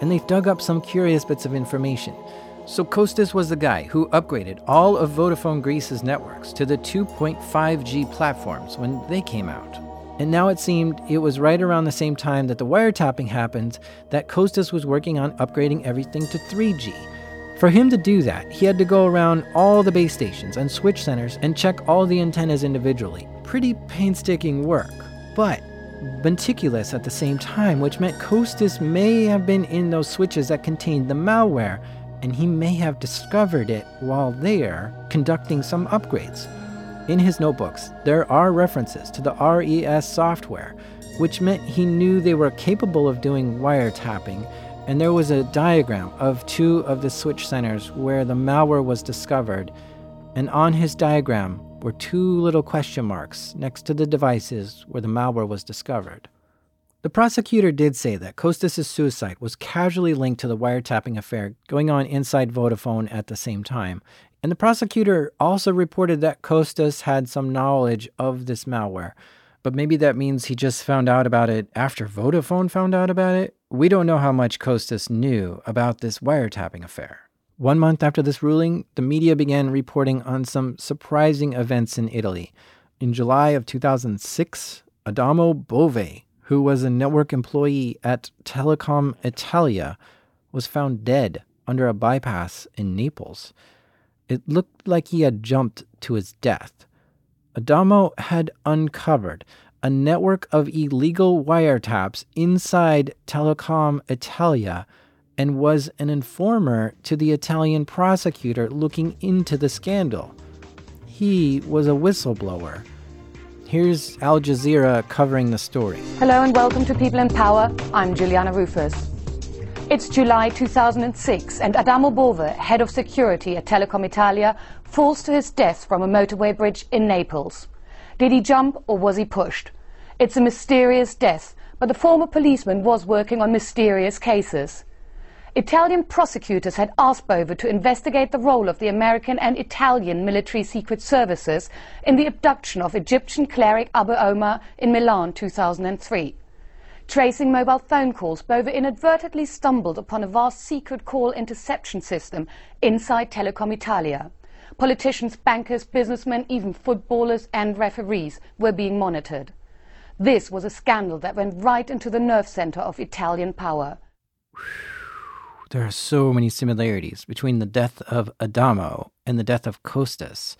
And they've dug up some curious bits of information. So Kostas was the guy who upgraded all of Vodafone Greece's networks to the 2.5G platforms when they came out. And now it seemed it was right around the same time that the wiretapping happened that Kostas was working on upgrading everything to 3G. For him to do that, he had to go around all the base stations and switch centers and check all the antennas individually. Pretty painstaking work, but meticulous at the same time, which meant Kostas may have been in those switches that contained the malware, and he may have discovered it while there conducting some upgrades. In his notebooks, there are references to the RES software, which meant he knew they were capable of doing wiretapping, and there was a diagram of 2 of the switch centers where the malware was discovered, and on his diagram were 2 little question marks next to the devices where the malware was discovered. The prosecutor did say that Kostas' suicide was casually linked to the wiretapping affair going on inside Vodafone at the same time, And the prosecutor also reported that Kostas had some knowledge of this malware. But maybe that means he just found out about it after Vodafone found out about it. We don't know how much Kostas knew about this wiretapping affair. 1 month after this ruling, the media began reporting on some surprising events in Italy. In July of 2006, Adamo Bove, who was a network employee at Telecom Italia, was found dead under a bypass in Naples. It looked like he had jumped to his death. Adamo had uncovered a network of illegal wiretaps inside Telecom Italia and was an informer to the Italian prosecutor looking into the scandal. He was a whistleblower. Here's Al Jazeera covering the story. Hello and welcome to People in Power. I'm Juliana Rufus. It's July 2006 and Adamo Bove, head of security at Telecom Italia, falls to his death from a motorway bridge in Naples. Did he jump or was he pushed? It's a mysterious death, but the former policeman was working on mysterious cases. Italian prosecutors had asked Bove to investigate the role of the American and Italian military secret services in the abduction of Egyptian cleric Abu Omar in Milan 2003. Tracing mobile phone calls, Bove inadvertently stumbled upon a vast secret call interception system inside Telecom Italia. Politicians, bankers, businessmen, even footballers and referees were being monitored. This was a scandal that went right into the nerve center of Italian power. There are so many similarities between the death of Adamo and the death of Kostas.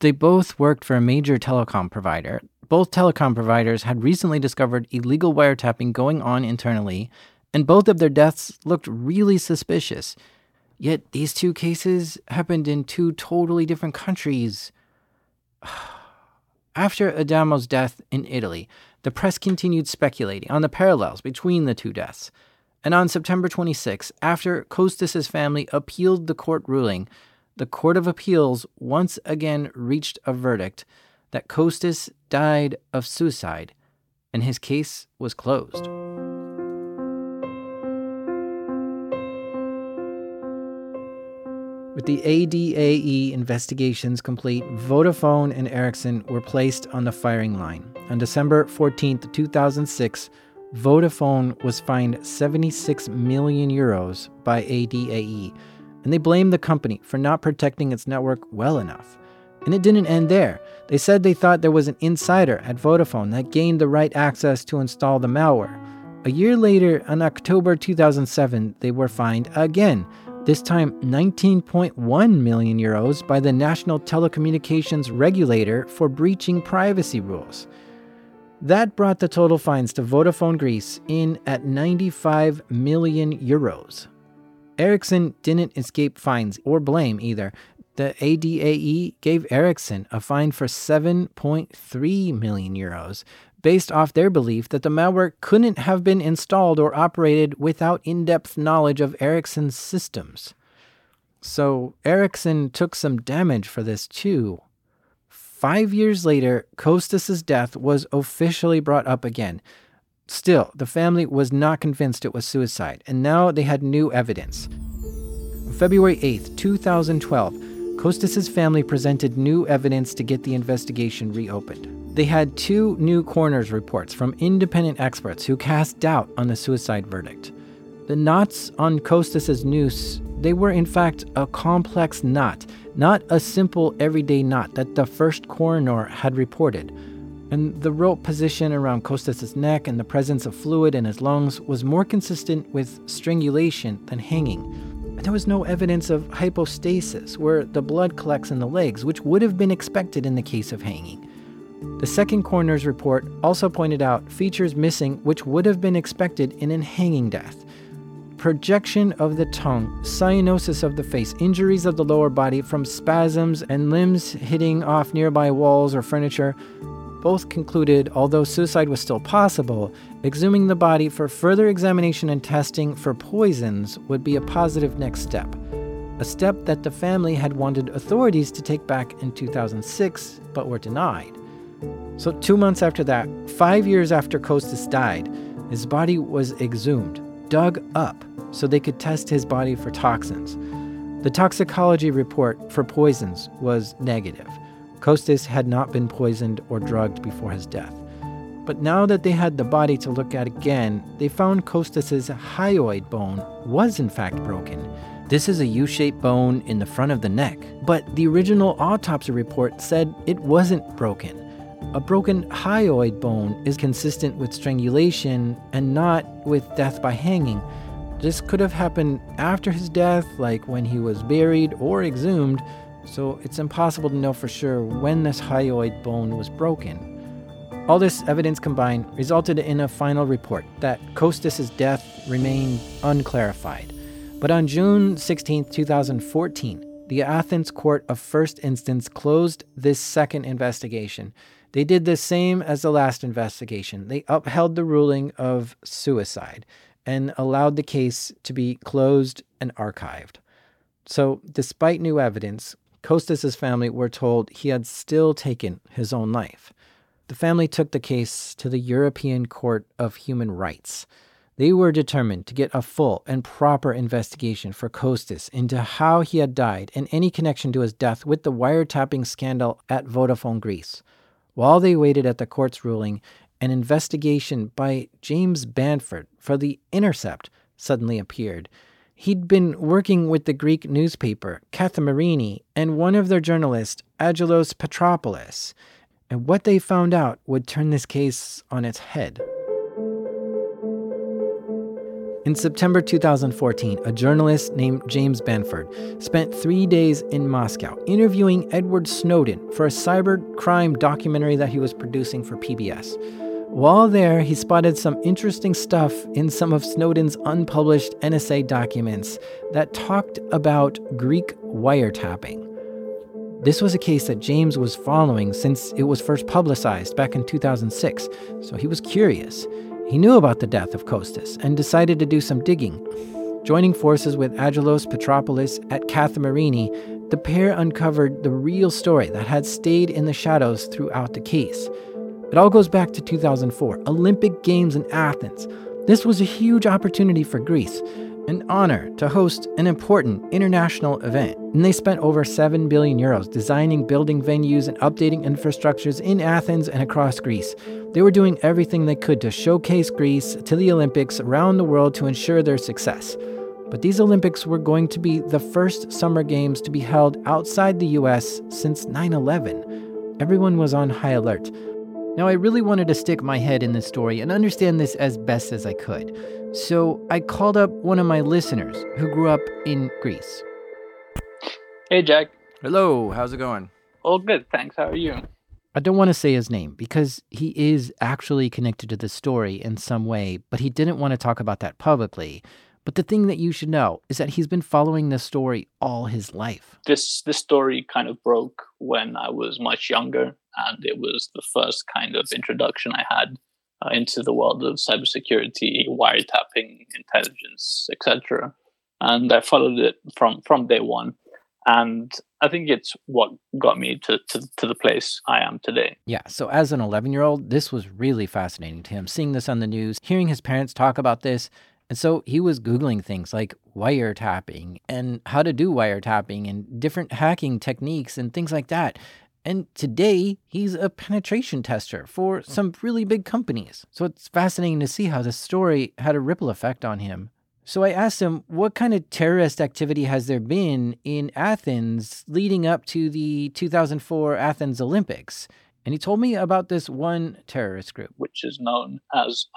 They both worked for a major telecom provider. Both telecom providers had recently discovered illegal wiretapping going on internally, and both of their deaths looked really suspicious. Yet these two cases happened in two totally different countries. After Adamo's death in Italy, the press continued speculating on the parallels between the two deaths. And on September 26, after Kostas' family appealed the court ruling, the Court of Appeals once again reached a verdict that Kostas died of suicide, and his case was closed. With the ADAE investigations complete, Vodafone and Ericsson were placed on the firing line. On December 14, 2006, Vodafone was fined 76 million euros by ADAE, and they blamed the company for not protecting its network well enough. And it didn't end there. They said they thought there was an insider at Vodafone that gained the right access to install the malware. A year later, in October 2007, they were fined again, this time 19.1 million euros by the National Telecommunications Regulator for breaching privacy rules. That brought the total fines to Vodafone Greece in at 95 million euros. Ericsson didn't escape fines or blame either. The ADAE gave Ericsson a fine for 7.3 million euros, based off their belief that the malware couldn't have been installed or operated without in-depth knowledge of Ericsson's systems. So Ericsson took some damage for this too. 5 years later, Kostas' death was officially brought up again. Still, the family was not convinced it was suicide, and now they had new evidence. February 8, 2012, Kostas' family presented new evidence to get the investigation reopened. They had two new coroner's reports from independent experts who cast doubt on the suicide verdict. The knots on Kostas' noose, they were in fact a complex knot, not a simple everyday knot that the first coroner had reported. And the rope position around Kostas' neck and the presence of fluid in his lungs was more consistent with strangulation than hanging. There was no evidence of hypostasis, where the blood collects in the legs, which would have been expected in the case of hanging. The second coroner's report also pointed out features missing which would have been expected in a hanging death. Projection of the tongue, cyanosis of the face, injuries of the lower body from spasms and limbs hitting off nearby walls or furniture. Both concluded, although suicide was still possible, exhuming the body for further examination and testing for poisons would be a positive next step, a step that the family had wanted authorities to take back in 2006, but were denied. So 2 months after that, 5 years after Kostas died, his body was exhumed, dug up, so they could test his body for toxins. The toxicology report for poisons was negative. Kostas had not been poisoned or drugged before his death. But now that they had the body to look at again, they found Kostas's hyoid bone was in fact broken. This is a U-shaped bone in the front of the neck. But the original autopsy report said it wasn't broken. A broken hyoid bone is consistent with strangulation and not with death by hanging. This could have happened after his death, like when he was buried or exhumed, so it's impossible to know for sure when this hyoid bone was broken. All this evidence combined resulted in a final report that Kostas' death remained unclarified. But on June 16, 2014, the Athens Court of First Instance closed this second investigation. They did the same as the last investigation. They upheld the ruling of suicide and allowed the case to be closed and archived. So, despite new evidence, Kostas' family were told he had still taken his own life. The family took the case to the European Court of Human Rights. They were determined to get a full and proper investigation for Kostas into how he had died and any connection to his death with the wiretapping scandal at Vodafone Greece. While they waited at the court's ruling, an investigation by James Bamford for The Intercept suddenly appeared. He'd been working with the Greek newspaper, Kathimerini, and one of their journalists, Agelos Petropoulos. And what they found out would turn this case on its head. In September 2014, a journalist named James Bamford spent 3 days in Moscow interviewing Edward Snowden for a cyber crime documentary that he was producing for PBS. While there, he spotted some interesting stuff in some of Snowden's unpublished NSA documents that talked about Greek wiretapping. This was a case that James was following since it was first publicized back in 2006, so he was curious. He knew about the death of Kostas and decided to do some digging. Joining forces with Agelos Petropoulos at Kathimerini, the pair uncovered the real story that had stayed in the shadows throughout the case. It all goes back to 2004, Olympic Games in Athens. This was a huge opportunity for Greece, an honor to host an important international event. And they spent over 7 billion euros designing, building venues, and updating infrastructures in Athens and across Greece. They were doing everything they could to showcase Greece to the Olympics around the world to ensure their success. But these Olympics were going to be the first summer games to be held outside the US since 9/11. Everyone was on high alert. Now, I really wanted to stick my head in this story and understand this as best as I could. So I called up one of my listeners who grew up in Greece. Hey, Jack. Hello. How's it going? All good, thanks. How are you? I don't want to say his name because he is actually connected to the story in some way, but he didn't want to talk about that publicly. But the thing that you should know is that he's been following this story all his life. This story kind of broke when I was much younger, and it was the first kind of introduction I had into the world of cybersecurity, wiretapping, intelligence, etc. And I followed it from day one. And I think it's what got me to the place I am today. Yeah, so as an 11-year-old, this was really fascinating to him, seeing this on the news, hearing his parents talk about this. And so he was Googling things like wiretapping and how to do wiretapping and different hacking techniques and things like that. And today, he's a penetration tester for some really big companies. So it's fascinating to see how this story had a ripple effect on him. So I asked him, what kind of terrorist activity has there been in Athens leading up to the 2004 Athens Olympics? And he told me about this one terrorist group, which is known as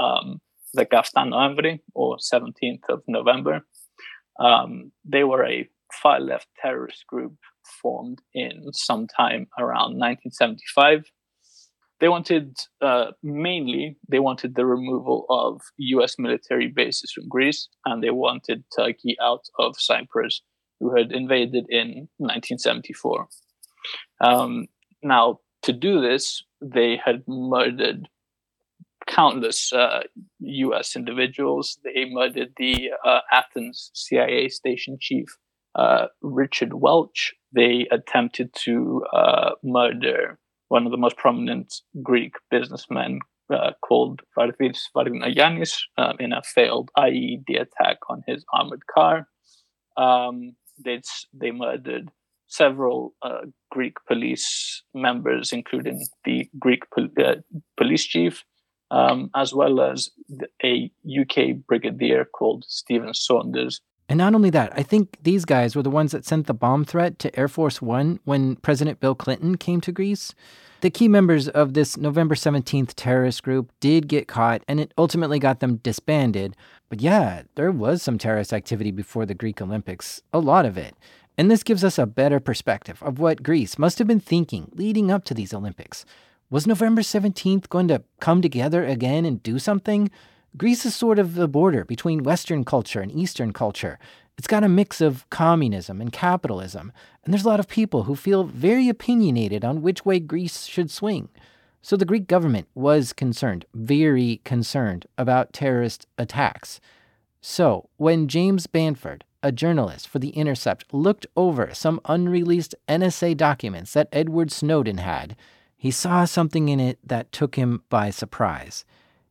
the Gaftan Amri, or 17th of November. They were a far-left terrorist group formed in sometime around 1975. They wanted the removal of U.S. military bases from Greece, and they wanted Turkey out of Cyprus, who had invaded in 1974. Now, to do this, they had murdered countless U.S. individuals. They murdered the Athens CIA station chief, Richard Welch. They attempted to murder one of the most prominent Greek businessmen called Varvils Varginyannis in a failed IED attack on his armored car. they murdered several Greek police members, including the Greek police chief, as well as a UK brigadier called Stephen Saunders. And not only that, I think these guys were the ones that sent the bomb threat to Air Force One when President Bill Clinton came to Greece. The key members of this November 17th terrorist group did get caught, and it ultimately got them disbanded. But yeah, there was some terrorist activity before the Greek Olympics, a lot of it. And this gives us a better perspective of what Greece must have been thinking leading up to these Olympics. Was November 17th going to come together again and do something? Greece is sort of the border between Western culture and Eastern culture. It's got a mix of communism and capitalism, and there's a lot of people who feel very opinionated on which way Greece should swing. So the Greek government was concerned, very concerned, about terrorist attacks. So when James Bamford, a journalist for The Intercept, looked over some unreleased NSA documents that Edward Snowden had, he saw something in it that took him by surprise.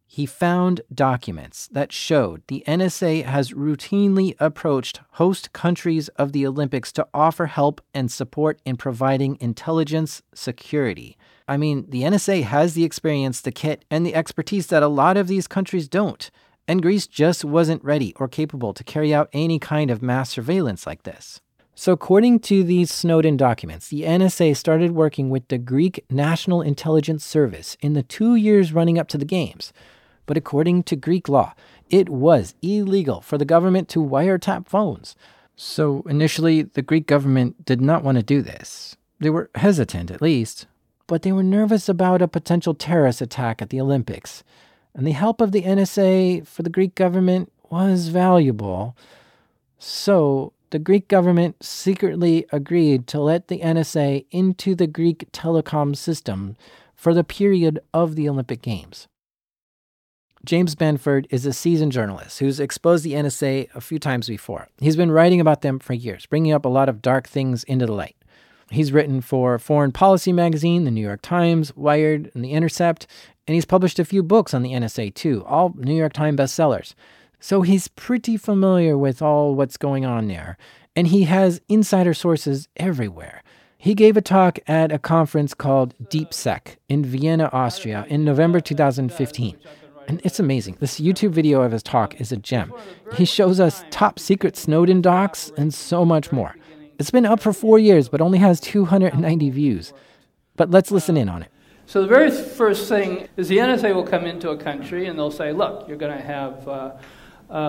He found documents that showed the NSA has routinely approached host countries of the Olympics to offer help and support in providing intelligence security. I mean, the NSA has the experience, the kit, and the expertise that a lot of these countries don't. And Greece just wasn't ready or capable to carry out any kind of mass surveillance like this. So according to these Snowden documents, the NSA started working with the Greek National Intelligence Service in the 2 years running up to the Games. But according to Greek law, it was illegal for the government to wiretap phones. So initially, the Greek government did not want to do this. They were hesitant, at least. But they were nervous about a potential terrorist attack at the Olympics. And the help of the NSA for the Greek government was valuable. So the Greek government secretly agreed to let the NSA into the Greek telecom system for the period of the Olympic Games. James Bamford is a seasoned journalist who's exposed the NSA a few times before. He's been writing about them for years, bringing up a lot of dark things into the light. He's written for Foreign Policy magazine, The New York Times, Wired, and The Intercept, and he's published a few books on the NSA too, all New York Times bestsellers. So he's pretty familiar with all what's going on there, and he has insider sources everywhere. He gave a talk at a conference called DeepSec in Vienna, Austria in November 2015. And it's amazing. This YouTube video of his talk is a gem. He shows us top secret Snowden docs and so much more. It's been up for 4 years, but only has 290 views. But let's listen in on it. So the very first thing is the NSA will come into a country and they'll say, look, you're going to have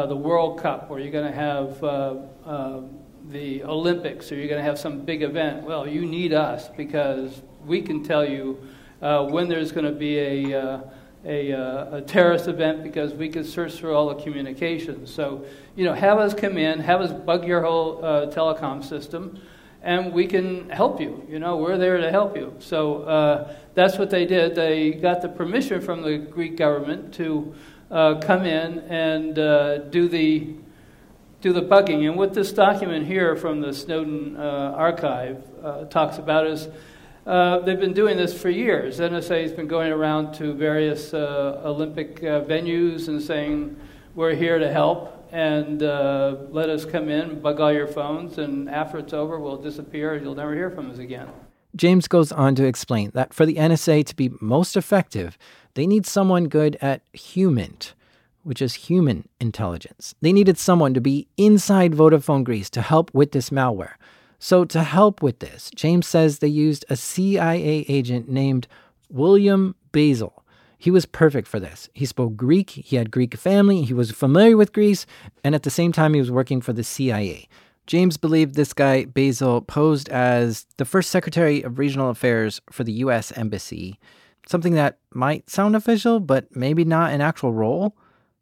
the World Cup, or you're going to have the Olympics, or you're going to have some big event. Well, you need us because we can tell you when there's going to be a terrorist event, because we can search through all the communications. So, you know, have us come in, have us bug your whole telecom system, and we can help you. You know, we're there to help you. So that's what they did. They got the permission from the Greek government to come in and do the bugging. And what this document here from the Snowden archive talks about is they've been doing this for years. NSA has been going around to various Olympic venues and saying, we're here to help, and let us come in, bug all your phones, and after it's over, we'll disappear, and you'll never hear from us again. James goes on to explain that for the NSA to be most effective, they need someone good at HUMINT, which is human intelligence. They needed someone to be inside Vodafone Greece to help with this malware. So to help with this, James says they used a CIA agent named William Basil. He was perfect for this. He spoke Greek, he had Greek family, he was familiar with Greece, and at the same time he was working for the CIA. James believed this guy, Basil, posed as the first Secretary of Regional Affairs for the U.S. Embassy. Something that might sound official, but maybe not an actual role.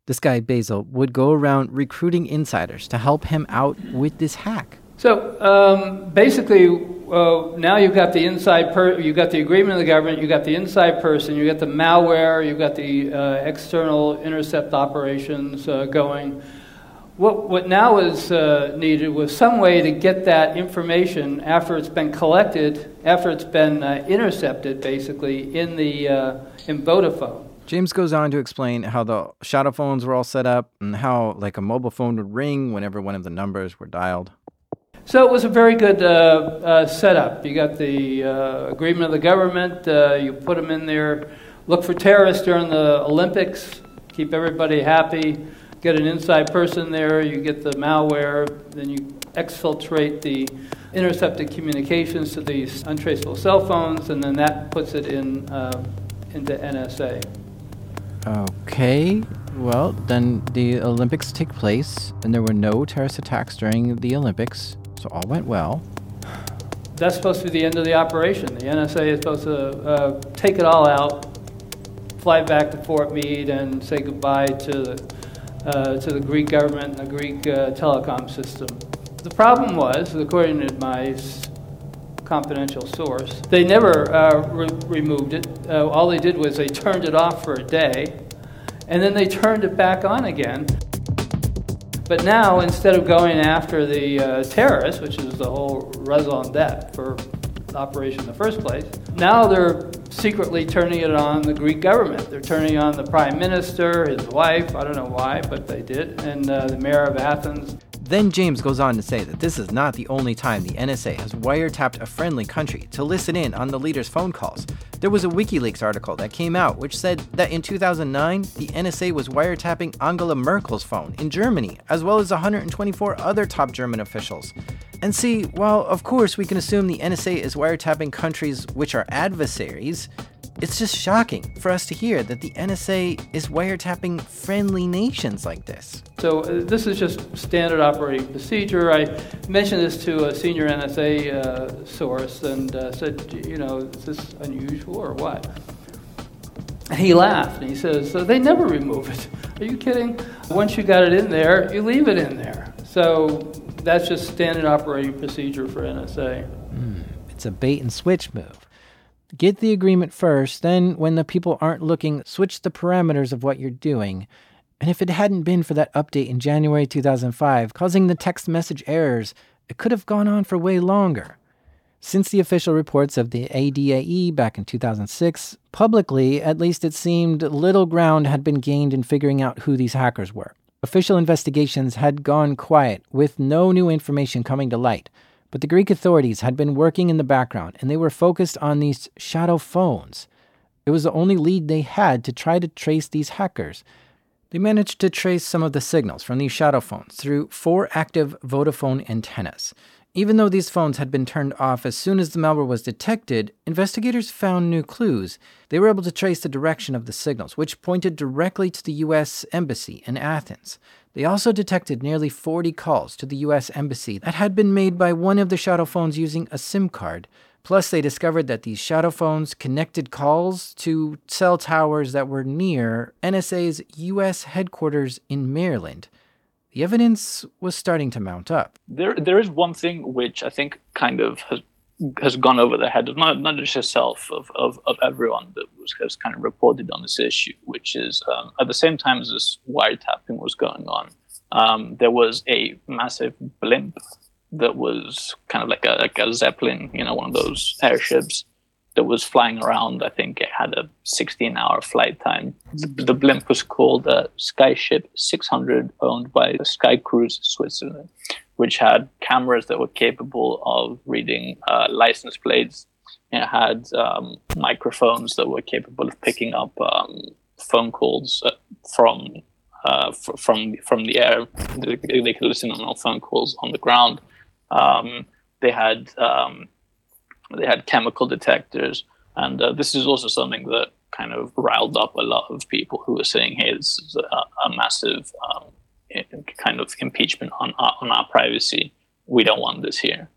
This guy, Basil, would go around recruiting insiders to help him out with this hack. So basically, now you've got the inside you've got the agreement of the government, you've got the inside person, you've got the malware, you've got the external intercept operations going. What now is needed was some way to get that information after it's been collected, after it's been intercepted, basically, in Vodafone. James goes on to explain how the shadow phones were all set up and how, like, a mobile phone would ring whenever one of the numbers were dialed. So it was a very good setup. You got the agreement of the government, you put them in there, look for terrorists during the Olympics, keep everybody happy, get an inside person there, you get the malware, then you exfiltrate the intercepted communications to these untraceable cell phones, and then that puts it in into NSA. Okay, well, then the Olympics take place, and there were no terrorist attacks during the Olympics, so all went well. That's supposed to be the end of the operation. The NSA is supposed to take it all out, fly back to Fort Meade, and say goodbye to the Greek government and the Greek telecom system. The problem was, according to my confidential source, they never removed it. All they did was they turned it off for a day, and then they turned it back on again. But now, instead of going after the terrorists, which is the whole raison d'etre for the operation in the first place, now they're secretly turning it on the Greek government. They're turning on the prime minister, his wife, I don't know why, but they did, and the mayor of Athens. Then James goes on to say that this is not the only time the NSA has wiretapped a friendly country to listen in on the leader's phone calls. There was a WikiLeaks article that came out which said that in 2009, the NSA was wiretapping Angela Merkel's phone in Germany, as well as 124 other top German officials. And see, while of course we can assume the NSA is wiretapping countries which are adversaries, it's just shocking for us to hear that the NSA is wiretapping friendly nations like this. So this is just standard operating procedure. I mentioned this to a senior NSA source and said, you know, is this unusual or what? And he laughed and he says, so they never remove it. Are you kidding? Once you got it in there, you leave it in there. So that's just standard operating procedure for NSA. It's a bait and switch move. Get the agreement first, then when the people aren't looking, switch the parameters of what you're doing. And if it hadn't been for that update in January 2005, causing the text message errors, it could have gone on for way longer. Since the official reports of the ADAE back in 2006, publicly, at least it seemed, little ground had been gained in figuring out who these hackers were. Official investigations had gone quiet, with no new information coming to light. But the Greek authorities had been working in the background, and they were focused on these shadow phones. It was the only lead they had to try to trace these hackers. They managed to trace some of the signals from these shadow phones through 4 active Vodafone antennas. Even though these phones had been turned off as soon as the malware was detected, investigators found new clues. They were able to trace the direction of the signals, which pointed directly to the U.S. Embassy in Athens. They also detected nearly 40 calls to the U.S. Embassy that had been made by one of the shadow phones using a SIM card. Plus, they discovered that these shadow phones connected calls to cell towers that were near NSA's U.S. headquarters in Maryland. The evidence was starting to mount up. There is one thing which I think kind of has gone over the head of not just yourself, of everyone that has kind of reported on this issue, which is at the same time as this wiretapping was going on, there was a massive blimp that was kind of like a Zeppelin, you know, one of those airships that was flying around. I think it had a 16-hour flight time. The blimp was called Skyship 600, owned by Sky Cruise Switzerland, which had cameras that were capable of reading license plates. It had microphones that were capable of picking up phone calls from the air. They could listen on all phone calls on the ground. They had chemical detectors, and this is also something that kind of riled up a lot of people who were saying, hey, this is a massive kind of impeachment on our privacy. We don't want this here.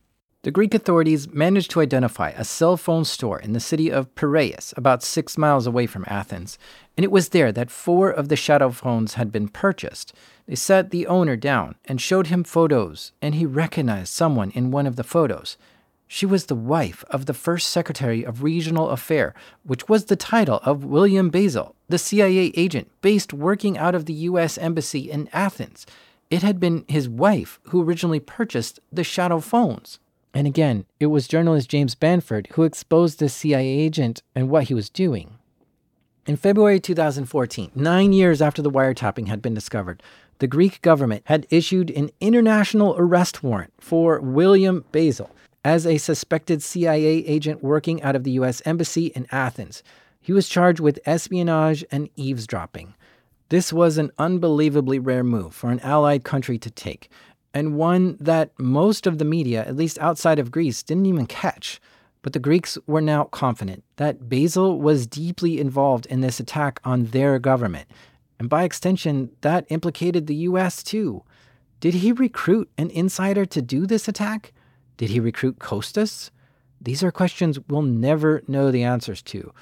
The Greek authorities managed to identify a cell phone store in the city of Piraeus, about 6 miles away from Athens, and it was there that 4 of the shadow phones had been purchased. They sat the owner down and showed him photos, and he recognized someone in one of the photos. She was the wife of the first Secretary of Regional Affairs, which was the title of William Basil, the CIA agent based working out of the U.S. Embassy in Athens. It had been his wife who originally purchased the shadow phones. And again, it was journalist James Bamford who exposed the CIA agent and what he was doing. In February 2014, 9 years after the wiretapping had been discovered, the Greek government had issued an international arrest warrant for William Basil as a suspected CIA agent working out of the U.S. Embassy in Athens. He was charged with espionage and eavesdropping. This was an unbelievably rare move for an allied country to take, and one that most of the media, at least outside of Greece, didn't even catch. But the Greeks were now confident that Basil was deeply involved in this attack on their government. And by extension, that implicated the U.S. too. Did he recruit an insider to do this attack? Did he recruit Kostas? These are questions we'll never know the answers to.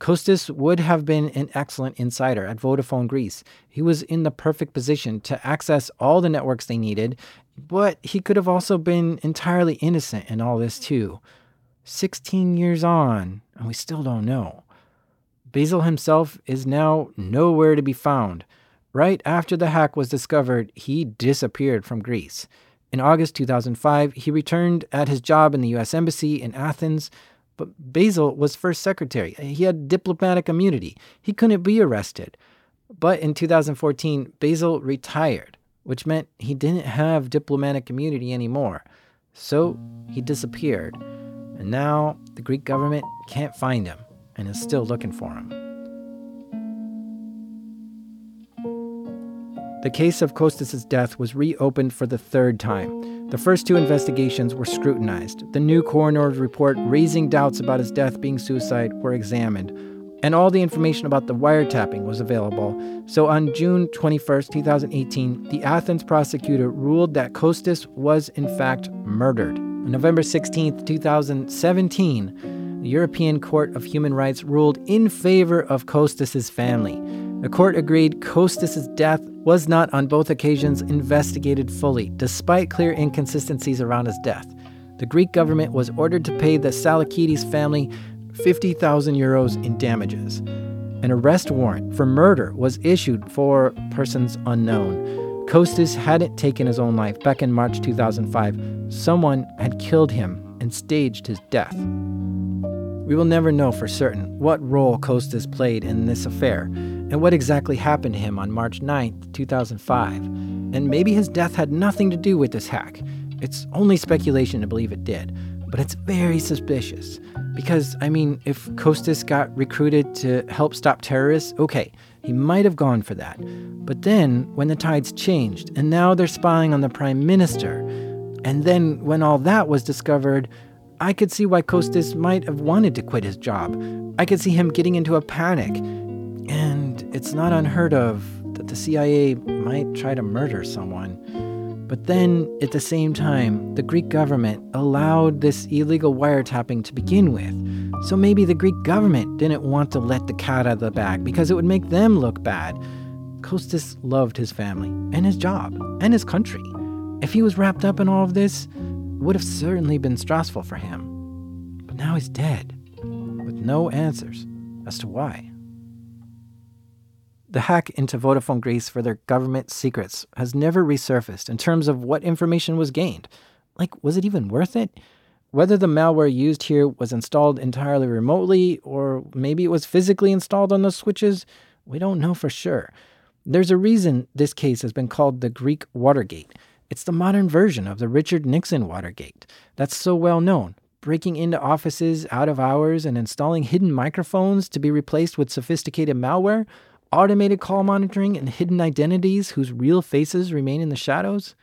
Kostas would have been an excellent insider at Vodafone Greece. He was in the perfect position to access all the networks they needed, but he could have also been entirely innocent in all this too. 16 years on, and we still don't know. Basil himself is now nowhere to be found. Right after the hack was discovered, he disappeared from Greece. In August 2005, he returned at his job in the U.S. Embassy in Athens, but Basil was first secretary. He had diplomatic immunity. He couldn't be arrested. But in 2014, Basil retired, which meant he didn't have diplomatic immunity anymore. So he disappeared. And now the Greek government can't find him and is still looking for him. The case of Kostas' death was reopened for the third time. The first two investigations were scrutinized. The new coroner's report raising doubts about his death being suicide were examined. And all the information about the wiretapping was available. So on June 21st, 2018, the Athens prosecutor ruled that Kostas was in fact murdered. On November 16th, 2017, the European Court of Human Rights ruled in favor of Kostas' family. The court agreed Kostas' death was not on both occasions investigated fully, despite clear inconsistencies around his death. The Greek government was ordered to pay the Salakidis family 50,000 euros in damages. An arrest warrant for murder was issued for persons unknown. Kostas hadn't taken his own life back in March 2005. Someone had killed him and staged his death. We will never know for certain what role Kostas played in this affair and what exactly happened to him on March 9, 2005. And maybe his death had nothing to do with this hack. It's only speculation to believe it did, but it's very suspicious. Because, if Kostas got recruited to help stop terrorists, okay, he might have gone for that. But then, when the tides changed, and now they're spying on the prime minister, and then when all that was discovered, I could see why Kostas might have wanted to quit his job. I could see him getting into a panic. And it's not unheard of that the CIA might try to murder someone. But then, at the same time, the Greek government allowed this illegal wiretapping to begin with. So maybe the Greek government didn't want to let the cat out of the bag because it would make them look bad. Kostas loved his family, and his job, and his country. If he was wrapped up in all of this, it would have certainly been stressful for him. But now he's dead, with no answers as to why. The hack into Vodafone Greece for their government secrets has never resurfaced in terms of what information was gained. Was it even worth it? Whether the malware used here was installed entirely remotely, or maybe it was physically installed on those switches, we don't know for sure. There's a reason this case has been called the Greek Watergate. It's the modern version of the Richard Nixon Watergate. That's so well known. Breaking into offices out of hours and installing hidden microphones to be replaced with sophisticated malware, automated call monitoring and hidden identities whose real faces remain in the shadows.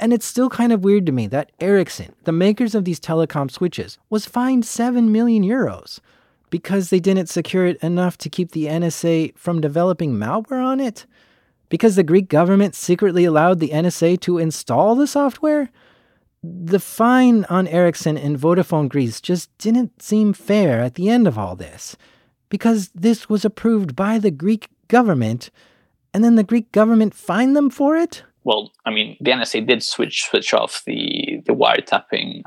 And it's still kind of weird to me that Ericsson, the makers of these telecom switches, was fined 7 million euros because they didn't secure it enough to keep the NSA from developing malware on it? Because the Greek government secretly allowed the NSA to install the software? The fine on Ericsson and Vodafone Greece just didn't seem fair at the end of all this. Because this was approved by the Greek government, and then the Greek government fined them for it? Well, the NSA did switch off the wiretapping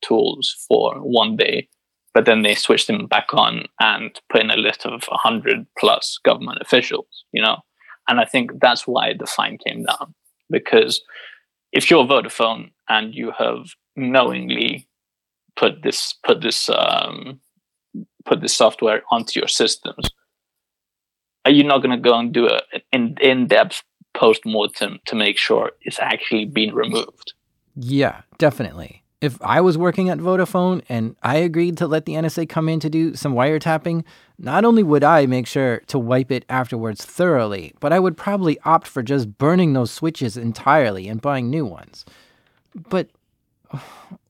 tools for one day, but then they switched them back on and put in a list of 100 plus government officials, And I think that's why the fine came down. Because if you're Vodafone and you have knowingly put this software onto your systems, are you not going to go and do an in-depth post-mortem to make sure it's actually been removed. Yeah, definitely. If I was working at Vodafone and I agreed to let the NSA come in to do some wiretapping, not only would I make sure to wipe it afterwards thoroughly, but I would probably opt for just burning those switches entirely and buying new ones. But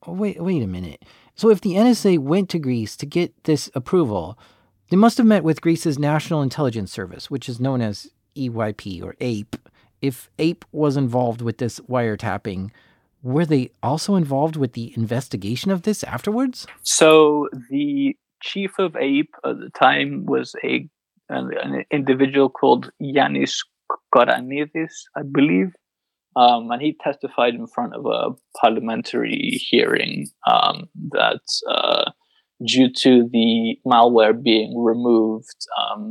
wait a minute. So if the NSA went to Greece to get this approval, they must have met with Greece's National Intelligence Service, which is known as EYP or APE. If APE was involved with this wiretapping, were they also involved with the investigation of this afterwards? So the chief of APE at the time was an individual called Yanis Koranidis, I believe. And he testified in front of a parliamentary hearing that due to the malware being removed,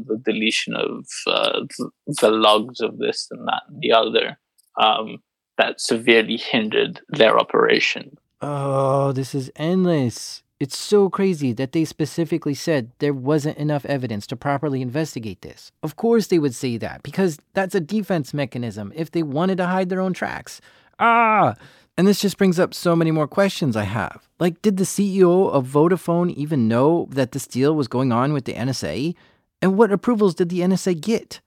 the deletion of the logs of this and that and the other, that severely hindered their operation. Oh, this is endless. It's so crazy that they specifically said there wasn't enough evidence to properly investigate this. Of course they would say that, because that's a defense mechanism if they wanted to hide their own tracks. And this just brings up so many more questions I have. Like, did the CEO of Vodafone even know that this deal was going on with the NSA? And what approvals did the NSA get?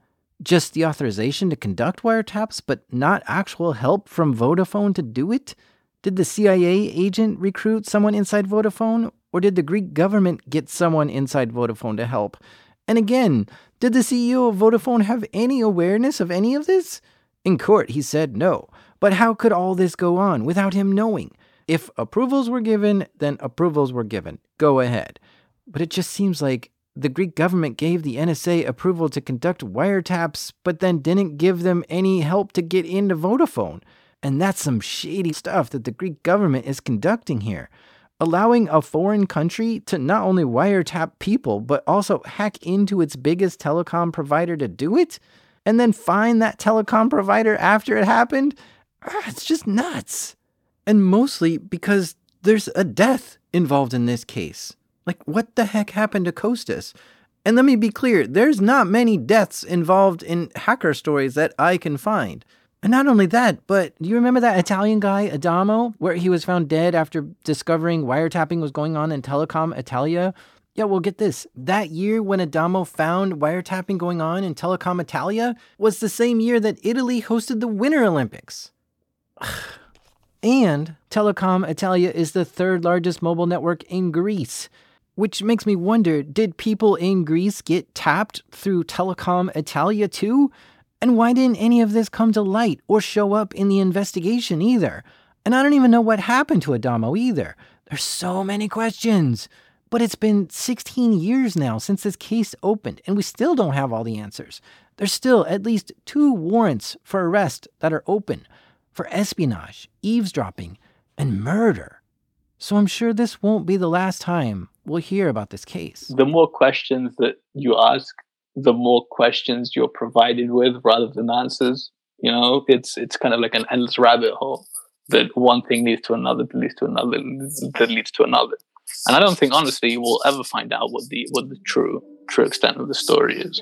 Just the authorization to conduct wiretaps, but not actual help from Vodafone to do it? Did the CIA agent recruit someone inside Vodafone? Or did the Greek government get someone inside Vodafone to help? And again, did the CEO of Vodafone have any awareness of any of this? In court, he said no. But how could all this go on without him knowing? If approvals were given, then approvals were given. Go ahead. But it just seems like the Greek government gave the NSA approval to conduct wiretaps, but then didn't give them any help to get into Vodafone. And that's some shady stuff that the Greek government is conducting here. Allowing a foreign country to not only wiretap people, but also hack into its biggest telecom provider to do it? And then fine that telecom provider after it happened? It's just nuts. And mostly because there's a death involved in this case. Like, what the heck happened to Kostas? And let me be clear, there's not many deaths involved in hacker stories that I can find. And not only that, but do you remember that Italian guy, Adamo, where he was found dead after discovering wiretapping was going on in Telecom Italia? Yeah, well, get this. That year when Adamo found wiretapping going on in Telecom Italia was the same year that Italy hosted the Winter Olympics. And Telecom Italia is the third largest mobile network in Greece. Which makes me wonder, did people in Greece get tapped through Telecom Italia too? And why didn't any of this come to light or show up in the investigation either? And I don't even know what happened to Adamo either. There's so many questions. But it's been 16 years now since this case opened, and we still don't have all the answers. There's still at least 2 warrants for arrest that are open for espionage, eavesdropping, and murder. So I'm sure this won't be the last time we'll hear about this case. The more questions that you ask, the more questions you're provided with rather than answers. You know, it's kind of like an endless rabbit hole that one thing leads to another, that leads to another, that leads to another. And I don't think, honestly, you will ever find out what the true extent of the story is.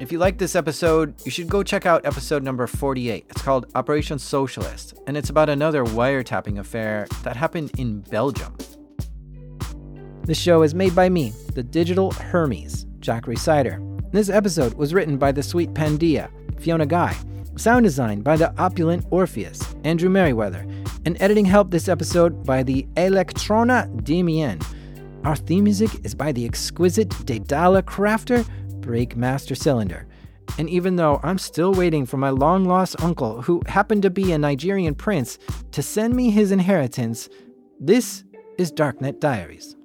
If you like this episode, you should go check out episode number 48. It's called Operation Socialist, and it's about another wiretapping affair that happened in Belgium. This show is made by me, the digital Hermes, Jack Rysider. This episode was written by the sweet Pandia, Fiona Guy. Sound design by the opulent Orpheus, Andrew Merriweather. And editing help this episode by the Electrona Damien. Our theme music is by the exquisite Daedala Crafter, Break Master Cylinder. And even though I'm still waiting for my long-lost uncle, who happened to be a Nigerian prince, to send me his inheritance, this is Darknet Diaries.